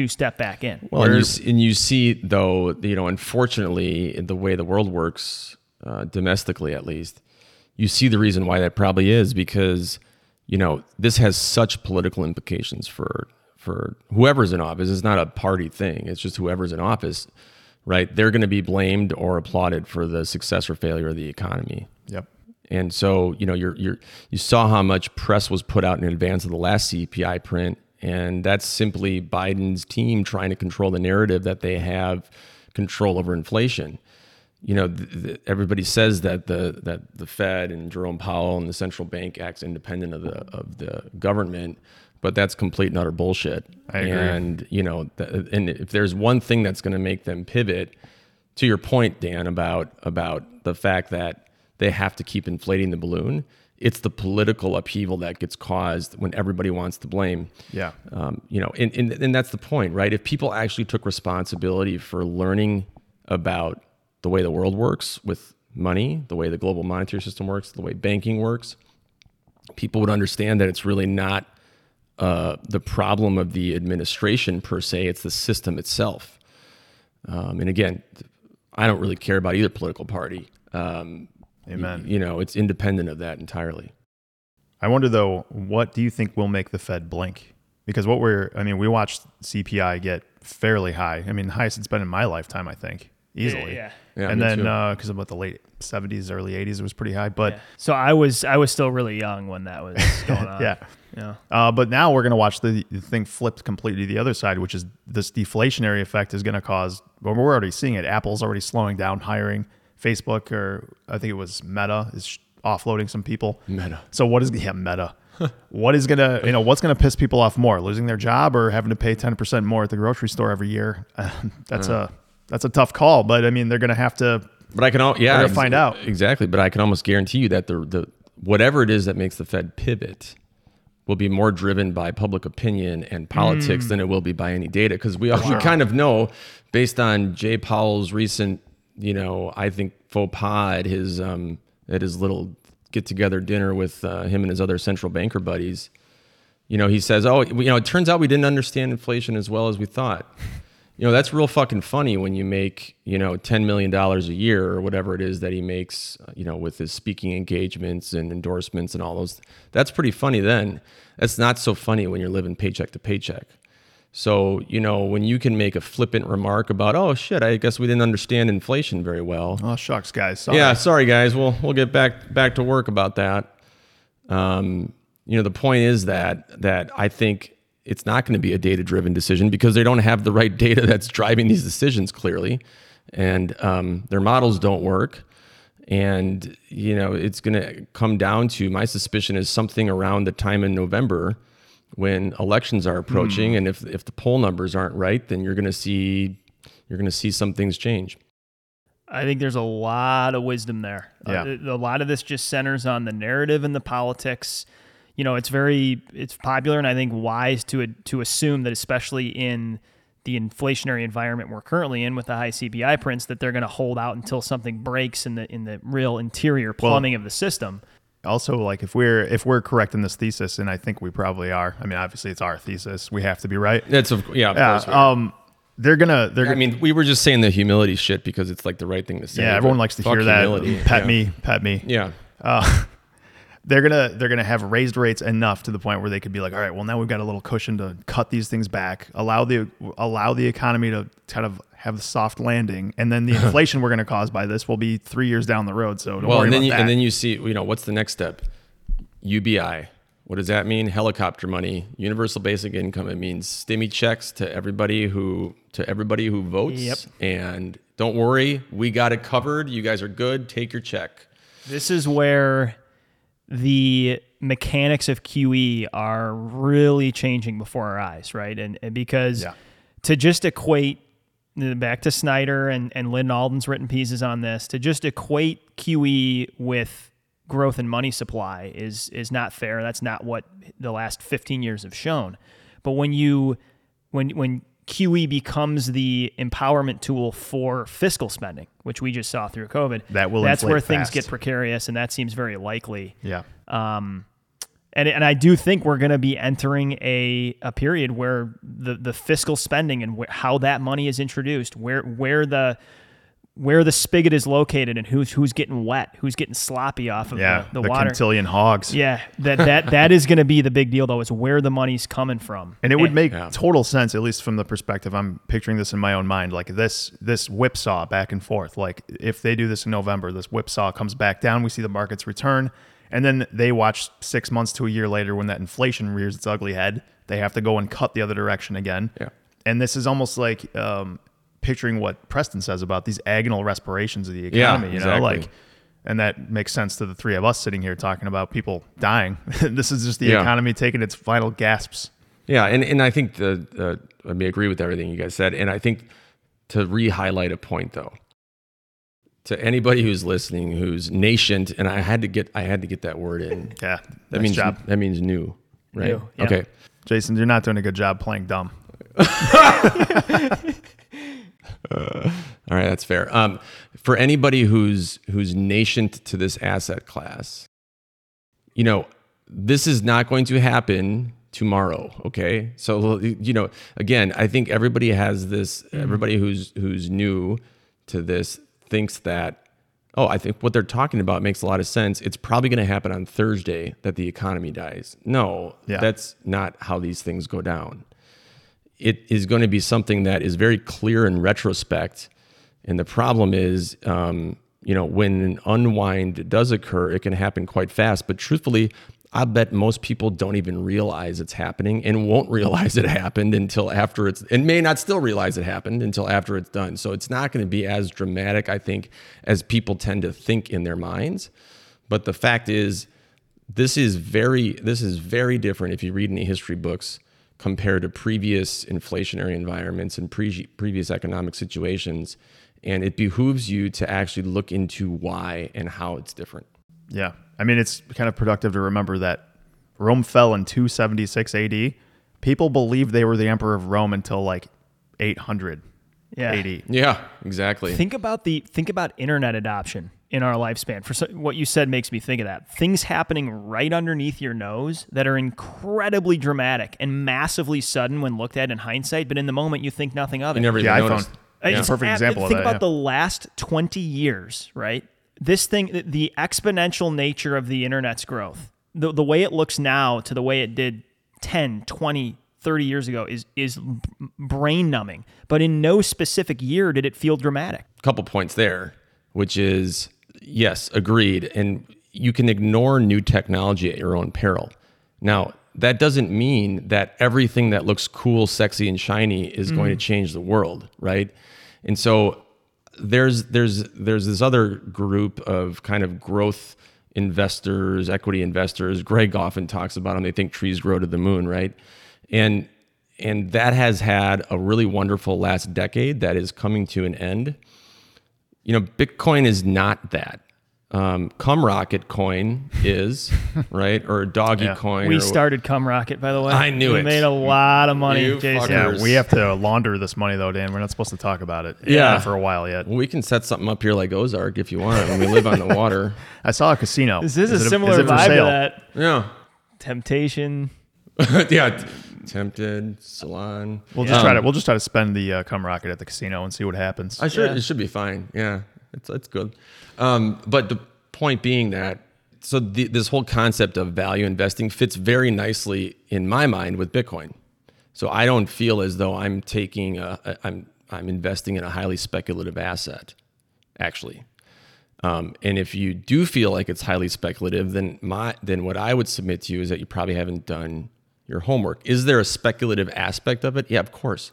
step back in. Well, and you see, though, you know, unfortunately, the way the world works, domestically at least, you see the reason why that probably is because, you know, this has such political implications for whoever's in office. It's not a party thing. It's just whoever's in office, right? They're going to be blamed or applauded for the success or failure of the economy. Yep. And so, you know, you saw how much press was put out in advance of the last CPI print, and that's simply Biden's team trying to control the narrative that they have control over inflation. You know, everybody says that the Fed and Jerome Powell and the central bank acts independent of the government. But that's complete and utter bullshit. I agree. And, you know, and if there's one thing that's going to make them pivot, to your point, Dan, about the fact that they have to keep inflating the balloon, it's the political upheaval that gets caused when everybody wants to blame. Yeah. You know, and that's the point, right? If people actually took responsibility for learning about the way the world works with money, the way the global monetary system works, the way banking works, people would understand that it's really not the problem of the administration per se, it's the system itself. And again, I don't really care about either political party. Amen. You know, it's independent of that entirely. I wonder though, what do you think will make the Fed blink? Because we watched CPI get fairly high. I mean, the highest it's been in my lifetime, I think, easily. Yeah, and then because about the late 70s, early 80s, it was pretty high. But so I was still really young when that was going on. Yeah. But now we're going to watch the thing flipped completely the other side, which is this deflationary effect is going to cause. Well, we're already seeing it. Apple's already slowing down hiring. Facebook, or I think it was Meta, is offloading some people. Meta. So what is Meta? What is gonna what's gonna piss people off more, losing their job or having to pay 10% more at the grocery store every year? That's a tough call, but I mean, they're going to have to. But I can find out exactly. But I can almost guarantee you that the whatever it is that makes the Fed pivot will be more driven by public opinion and politics than it will be by any data, because we kind of know, based on Jay Powell's recent, I think faux pas at his little get together dinner with him and his other central banker buddies. You know, he says, it turns out we didn't understand inflation as well as we thought. You know, that's real fucking funny when you make, $10 million a year or whatever it is that he makes, with his speaking engagements and endorsements and all those. That's pretty funny then. That's not so funny when you're living paycheck to paycheck. So, when you can make a flippant remark about, oh, shit, I guess we didn't understand inflation very well. Oh, shucks, guys. Sorry. Yeah, sorry, guys. We'll get back to work about that. The point is that I think it's not going to be a data-driven decision because they don't have the right data that's driving these decisions clearly, and their models don't work. And, it's going to come down to, my suspicion is something around the time in November when elections are approaching. And if the poll numbers aren't right, then you're going to see some things change. I think there's a lot of wisdom there. Yeah. A lot of this just centers on the narrative and the politics. It's popular and I think wise to assume that, especially in the inflationary environment we're currently in with the high CPI prints, that they're going to hold out until something breaks in the real interior plumbing of the system. Also, like if we're correct in this thesis, and I think we probably are. I mean, obviously it's our thesis; we have to be right. Of course. They're gonna. We were just saying the humility shit because it's like the right thing to say. Yeah, everyone likes to hear humility. That. Pet me. Yeah. They're gonna have raised rates enough to the point where they could be like, all right, well now we've got a little cushion to cut these things back, allow the economy to kind of have the soft landing, and then the inflation we're going to cause by this will be 3 years down the road. So don't worry about that. And then you see, you know, what's the next step? UBI. What does that mean? Helicopter money, universal basic income. It means stimmy checks to everybody who votes. Yep. And don't worry, we got it covered. You guys are good. Take your check. This is where the mechanics of QE are really changing before our eyes, right? And because to just equate, back to Snider and Lynn Alden's written pieces on this, to just equate QE with growth in money supply is not fair. That's not what the last 15 years have shown. But when QE becomes the empowerment tool for fiscal spending, which we just saw through COVID, that's where things get precarious, and that seems very likely. Yeah. And I do think we're going to be entering a period where the fiscal spending and how that money is introduced, where the spigot is located, and who's getting wet, who's getting sloppy off of the water. The quintillion hogs. Yeah, that is going to be the big deal, though, is where the money's coming from. And it would make total sense, at least from the perspective I'm picturing this in my own mind, like this whipsaw back and forth. Like if they do this in November, this whipsaw comes back down, we see the markets return, and then they watch 6 months to a year later when that inflation rears its ugly head. They have to go and cut the other direction again. Yeah. And this is almost like... picturing what Preston says about these agonal respirations of the economy, and that makes sense to the three of us sitting here talking about people dying. This is just the economy taking its final gasps. Yeah. And I think I may agree with everything you guys said. And I think to re-highlight a point though, to anybody who's listening, who's nascent, and I had to get that word in. Yeah. That nice means, job. That means new, right? New, yeah. Okay. Jason, you're not doing a good job playing dumb. All right, that's fair. For anybody who's nascent to this asset class, you know, this is not going to happen tomorrow. Okay, so you know, again, I think everybody has this. Everybody who's new to this thinks that, I think what they're talking about makes a lot of sense. It's probably going to happen on Thursday that the economy dies. No, that's not how these things go down. It is going to be something that is very clear in retrospect. And the problem is, you know, when an unwind does occur, it can happen quite fast. But truthfully, I bet most people don't even realize it's happening and won't realize it happened until after and may not still realize it happened until after it's done. So it's not going to be as dramatic, I think, as people tend to think in their minds. But the fact is, this is very different if you read any history books compared to previous inflationary environments and previous economic situations. And it behooves you to actually look into why and how it's different. Yeah. I mean, it's kind of productive to remember that Rome fell in 276 AD. People believed they were the emperor of Rome until like 800 AD. Yeah, exactly. Think about internet adoption in our lifespan. For what you said makes me think of that. Things happening right underneath your nose that are incredibly dramatic and massively sudden when looked at in hindsight, but in the moment you think nothing of it. You never even noticed. It's a perfect example of that. Think about the last 20 years, right? This thing, the exponential nature of the internet's growth, the way it looks now to the way it did 10, 20, 30 years ago is brain numbing, but in no specific year did it feel dramatic. A couple points there, which is... Yes, agreed. And you can ignore new technology at your own peril. Now, that doesn't mean that everything that looks cool, sexy, and shiny is going to change the world, right? And so there's this other group of kind of growth investors, equity investors. Greg often talks about them. They think trees grow to the moon, right? And that has had a really wonderful last decade that is coming to an end. You know, Bitcoin is not that. Cum Rocket Coin is, right? Or Doggy Coin. We started Cum Rocket, by the way. I knew it. We made a lot of money, Jason. Yeah, we have to launder this money, though, Dan. We're not supposed to talk about it for a while yet. Well, we can set something up here like Ozark if you want. We live on the water. I saw a casino. Is it a similar vibe to that? Yeah. Temptation. Yeah. Tempted, Salon. We'll just try to spend the Cum Rocket at the casino and see what happens. It should be fine. Yeah, it's good. But the point being that this whole concept of value investing fits very nicely in my mind with Bitcoin. So I don't feel as though I'm taking I'm investing in a highly speculative asset, actually. And if you do feel like it's highly speculative, then what I would submit to you is that you probably haven't done your homework. Is there a speculative aspect of it? Yeah, of course.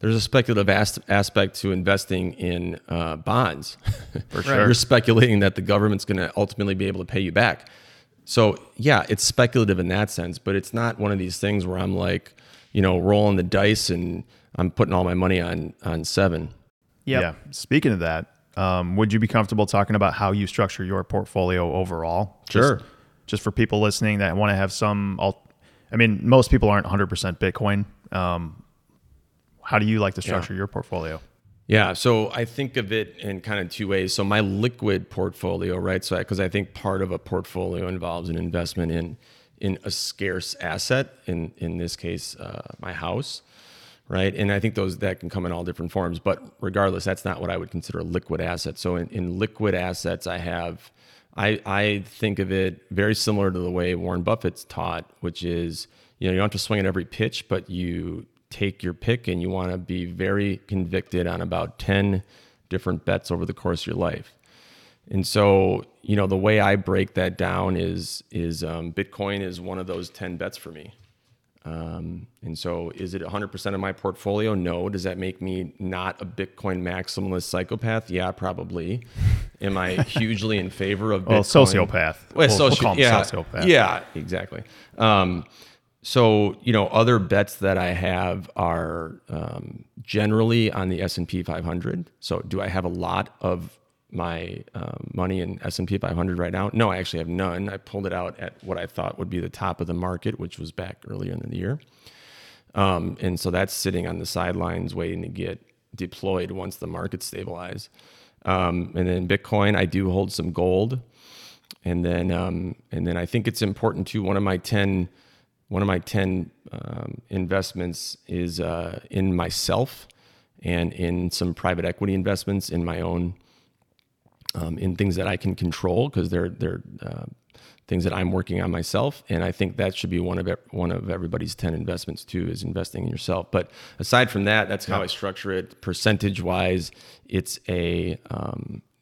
There's a speculative aspect to investing in bonds. For sure. You're speculating that the government's going to ultimately be able to pay you back. So yeah, it's speculative in that sense, but it's not one of these things where I'm like, you know, rolling the dice and I'm putting all my money on seven. Yep. Yeah. Speaking of that, would you be comfortable talking about how you structure your portfolio overall? Sure. Just for people listening that want to have some, I mean, most people aren't 100% Bitcoin. How do you like to structure your portfolio? Yeah. So I think of it in kind of two ways. So my liquid portfolio, right? So because I think part of a portfolio involves an investment in a scarce asset, in this case, my house, right? And I think that can come in all different forms, but regardless, that's not what I would consider a liquid asset. So in liquid assets, I think of it very similar to the way Warren Buffett's taught, which is, you know, you don't have to swing at every pitch, but you take your pick, and you want to be very convicted on about 10 different bets over the course of your life. And so, you know, the way I break that down is Bitcoin is one of those 10 bets for me. And so is it 100% of my portfolio? No. Does that make me not a Bitcoin maximalist psychopath? Yeah, probably. Am I hugely in favor of Bitcoin? Well, sociopath. We'll call him sociopath. Yeah, exactly. So, you know, other bets that I have are generally on the S&P 500. So do I have a lot of my money in S&P 500 right now? No, I actually have none. I pulled it out at what I thought would be the top of the market, which was back earlier in the year. And so that's sitting on the sidelines waiting to get deployed once the market stabilizes. And then Bitcoin, I do hold some gold. And then I think it's important too, one of my 10 investments is in myself and in some private equity investments in my own, in things that I can control, because they're things that I'm working on myself. And I think that should be one of everybody's 10 investments too, is investing in yourself. But aside from that, that's how I structure it. Percentage-wise, it's a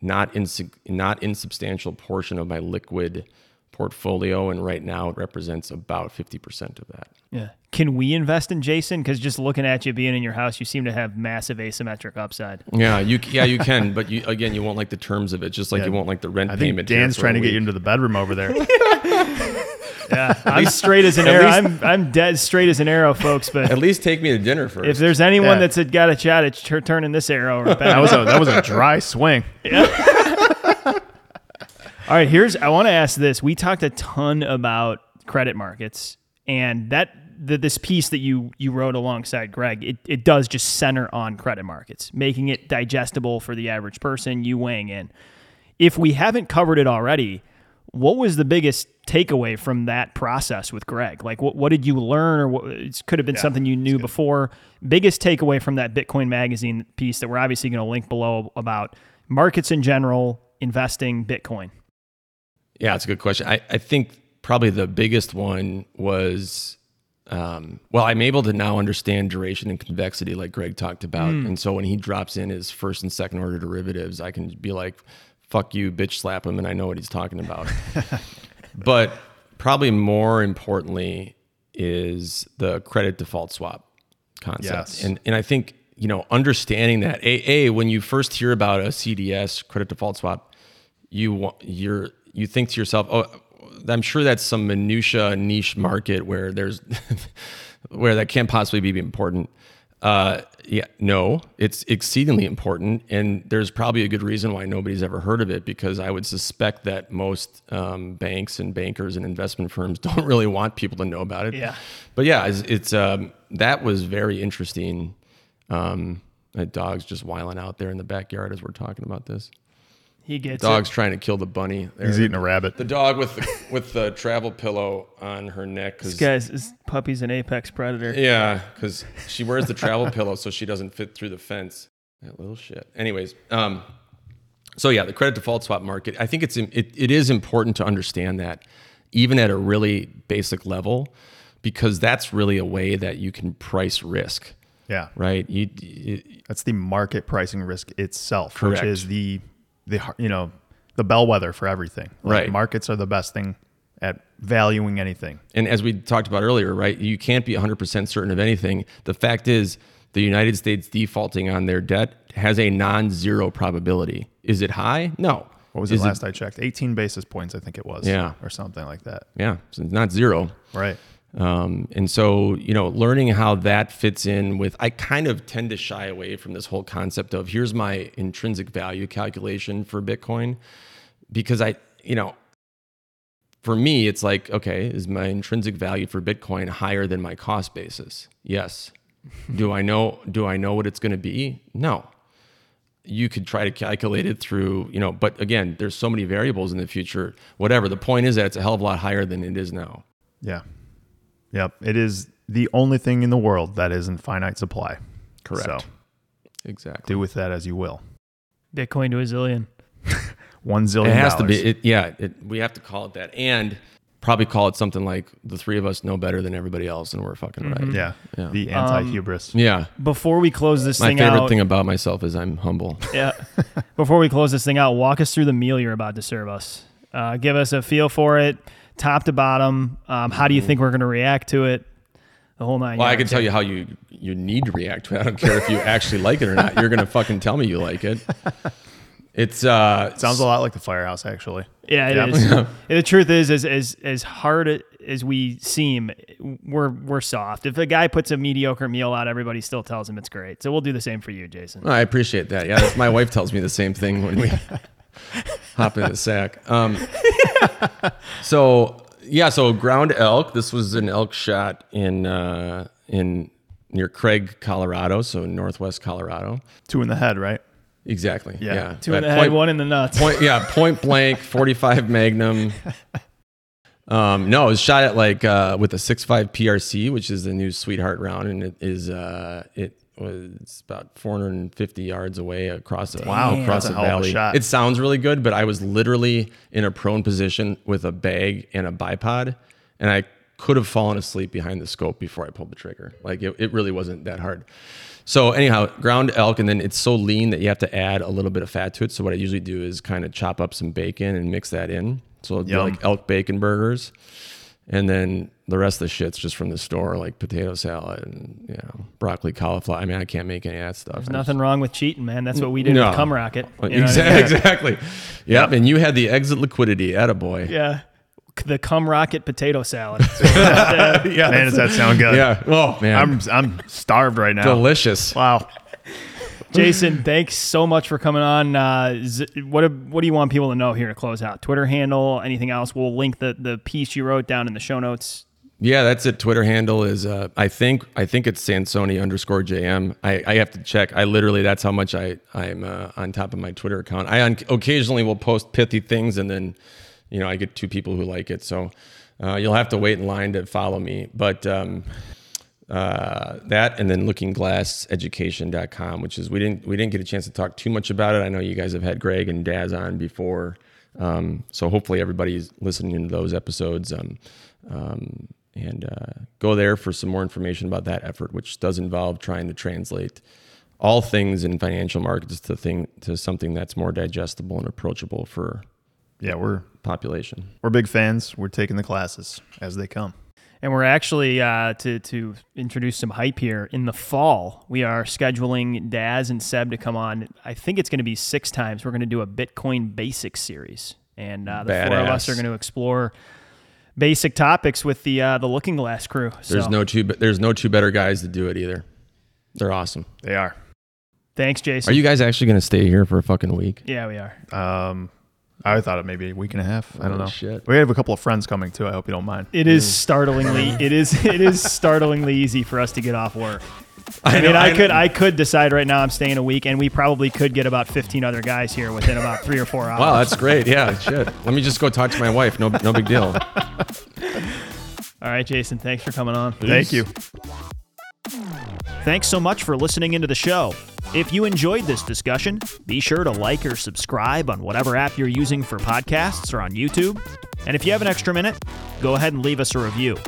not insubstantial portion of my liquid portfolio, and right now it represents about 50% of that. Yeah. Can we invest in Jason? Because just looking at you being in your house, you seem to have massive asymmetric upside. Yeah, you can, but you won't like the terms of it, just like you won't like the rent payment. I think Dan's trying to get you into the bedroom over there. Yeah, I'm straight as an arrow. I'm dead straight as an arrow, folks. But at least take me to dinner first. If there's anyone that's got a shot at turning this arrow, right back. That was a dry swing. Yeah. All right, I want to ask this. We talked a ton about credit markets, and that this piece that you wrote alongside Greg, it does just center on credit markets, making it digestible for the average person, you weighing in. If we haven't covered it already, what was the biggest takeaway from that process with Greg? Like, what did you learn, or it could have been something you knew before? Biggest takeaway from that Bitcoin Magazine piece that we're obviously going to link below about markets in general, investing, Bitcoin. Yeah, it's a good question. I think probably the biggest one was, I'm able to now understand duration and convexity like Greg talked about. And so when he drops in his first and second order derivatives, I can be like, fuck you, bitch slap him, and I know what he's talking about. But probably more importantly is the credit default swap concept. Yes. And I think, you know, understanding that, when you first hear about a CDS, credit default swap, you think to yourself, oh, I'm sure that's some minutia niche market where there's where that can't possibly be important. No, it's exceedingly important. And there's probably a good reason why nobody's ever heard of it, because I would suspect that most banks and bankers and investment firms don't really want people to know about it. Yeah. But yeah, it's that was very interesting. That dog's just whiling out there in the backyard as we're talking about this. He gets dog's it. Trying to kill the bunny. There. He's eating a rabbit. The dog with the travel pillow on her neck. This puppy's an apex predator. Yeah, because she wears the travel pillow so she doesn't fit through the fence. That little shit. Anyways, so yeah, the credit default swap market. I think it is important to understand that, even at a really basic level, because that's really a way that you can price risk. Yeah. Right. That's the market pricing risk itself, correct, which is the bellwether for everything. Like, right. Markets are the best thing at valuing anything. And as we talked about earlier, right, you can't be 100% certain of anything. The fact is, the United States defaulting on their debt has a non-zero probability. Is it high? No. What was it last I checked? 18 basis points, I think it was. Yeah. Or something like that. Yeah. So it's not zero. Right. And so, learning how that fits in with, I kind of tend to shy away from this whole concept of here's my intrinsic value calculation for Bitcoin, because for me, it's like, okay, is my intrinsic value for Bitcoin higher than my cost basis? Yes. Do I know what it's going to be? No. You could try to calculate it through, but again, there's so many variables in the future. Whatever. The point is that it's a hell of a lot higher than it is now. Yeah. Yep. It is the only thing in the world that is in finite supply. Correct. So, exactly. Do with that as you will. Bitcoin to a zillion. $1 zillion. It has to be. We have to call it that. And probably call it something like the three of us know better than everybody else, and we're fucking right. Yeah. The anti-hubris. Yeah. Before we close this thing out. My favorite thing about myself is I'm humble. Yeah. Before we close this thing out, walk us through the meal you're about to serve us. Give us a feel for it, top to bottom. How do you think we're going to react to it? The whole nine. Well, I can tell you how you need to react to it. I don't care if you actually like it or not. You're going to fucking tell me you like it. It's sounds a lot like the firehouse, actually. Yeah, it is. The truth is, as hard as we seem, we're soft. If a guy puts a mediocre meal out, everybody still tells him it's great. So we'll do the same for you, Jason. Oh, I appreciate that. Yeah, my wife tells me the same thing when we hop in the sack. So ground elk. This was an elk shot in near Craig, Colorado, so in northwest Colorado. 2 in the head, right? Exactly. Yeah. 2 in the head, 1 in the nuts. Point blank, 45 Magnum. No, it was shot at with a 6.5 PRC, which is the new sweetheart round, and it was about 450 yards away across a valley. Shot. It sounds really good, but I was literally in a prone position with a bag and a bipod, and I could have fallen asleep behind the scope before I pulled the trigger. Like it really wasn't that hard. So anyhow, ground elk, and then it's so lean that you have to add a little bit of fat to it. So what I usually do is kind of chop up some bacon and mix that in. So it'll be like elk bacon burgers. And then the rest of the shit's just from the store, like potato salad and broccoli, cauliflower. I mean, I can't make any of that stuff. There's nothing wrong with cheating, man. That's what we did with Cum Rocket. Exactly. Yep. And you had the exit liquidity, attaboy. Yeah. The Cum Rocket potato salad. Yeah, man, does that sound good? Yeah. Oh man, I'm starved right now. Delicious. Wow. Jason, thanks so much for coming on. What do you want people to know here to close out? Twitter handle, anything else? We'll link the piece you wrote down in the show notes. Yeah, that's it. Twitter handle is I think it's Sansoni_JM. I have to check. I literally, that's how much I'm on top of my Twitter account. I occasionally will post pithy things, and then I get 2 people who like it, so you'll have to wait in line to follow me. But that, and then lookingglasseducation.com, which is we didn't get a chance to talk too much about it. I know you guys have had Greg and Daz on before, so hopefully everybody's listening to those episodes. And go there for some more information about that effort, which does involve trying to translate all things in financial markets to something that's more digestible and approachable for. Yeah, we're population. We're big fans. We're taking the classes as they come. And we're actually, to introduce some hype here, in the fall, we are scheduling Daz and Seb to come on. I think it's going to be 6 times. We're going to do a Bitcoin Basics series. And the Badass. 4 of us are going to explore basic topics with the Looking Glass crew. There's no 2 better guys to do it either. They're awesome. They are. Thanks, Jason. Are you guys actually going to stay here for a fucking week? Yeah, we are. I thought it may be a week and a half. I don't know. Shit. We have a couple of friends coming too. I hope you don't mind. It is startlingly easy for us to get off work. I could decide right now I'm staying a week, and we probably could get about 15 other guys here within about 3 or 4 hours. Wow, that's great. Yeah, shit. Let me just go talk to my wife. No big deal. All right, Jason. Thanks for coming on. Peace. Thank you. Thanks so much for listening into the show. If you enjoyed this discussion, be sure to like or subscribe on whatever app you're using for podcasts or on YouTube. And if you have an extra minute, go ahead and leave us a review.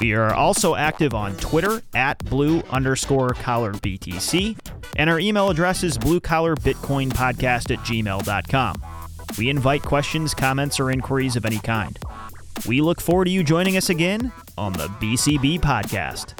We are also active on Twitter at blue_collar BTC, and our email address is bluecollarbitcoinpodcast@gmail.com. We invite questions, comments, or inquiries of any kind. We look forward to you joining us again on the BCB Podcast.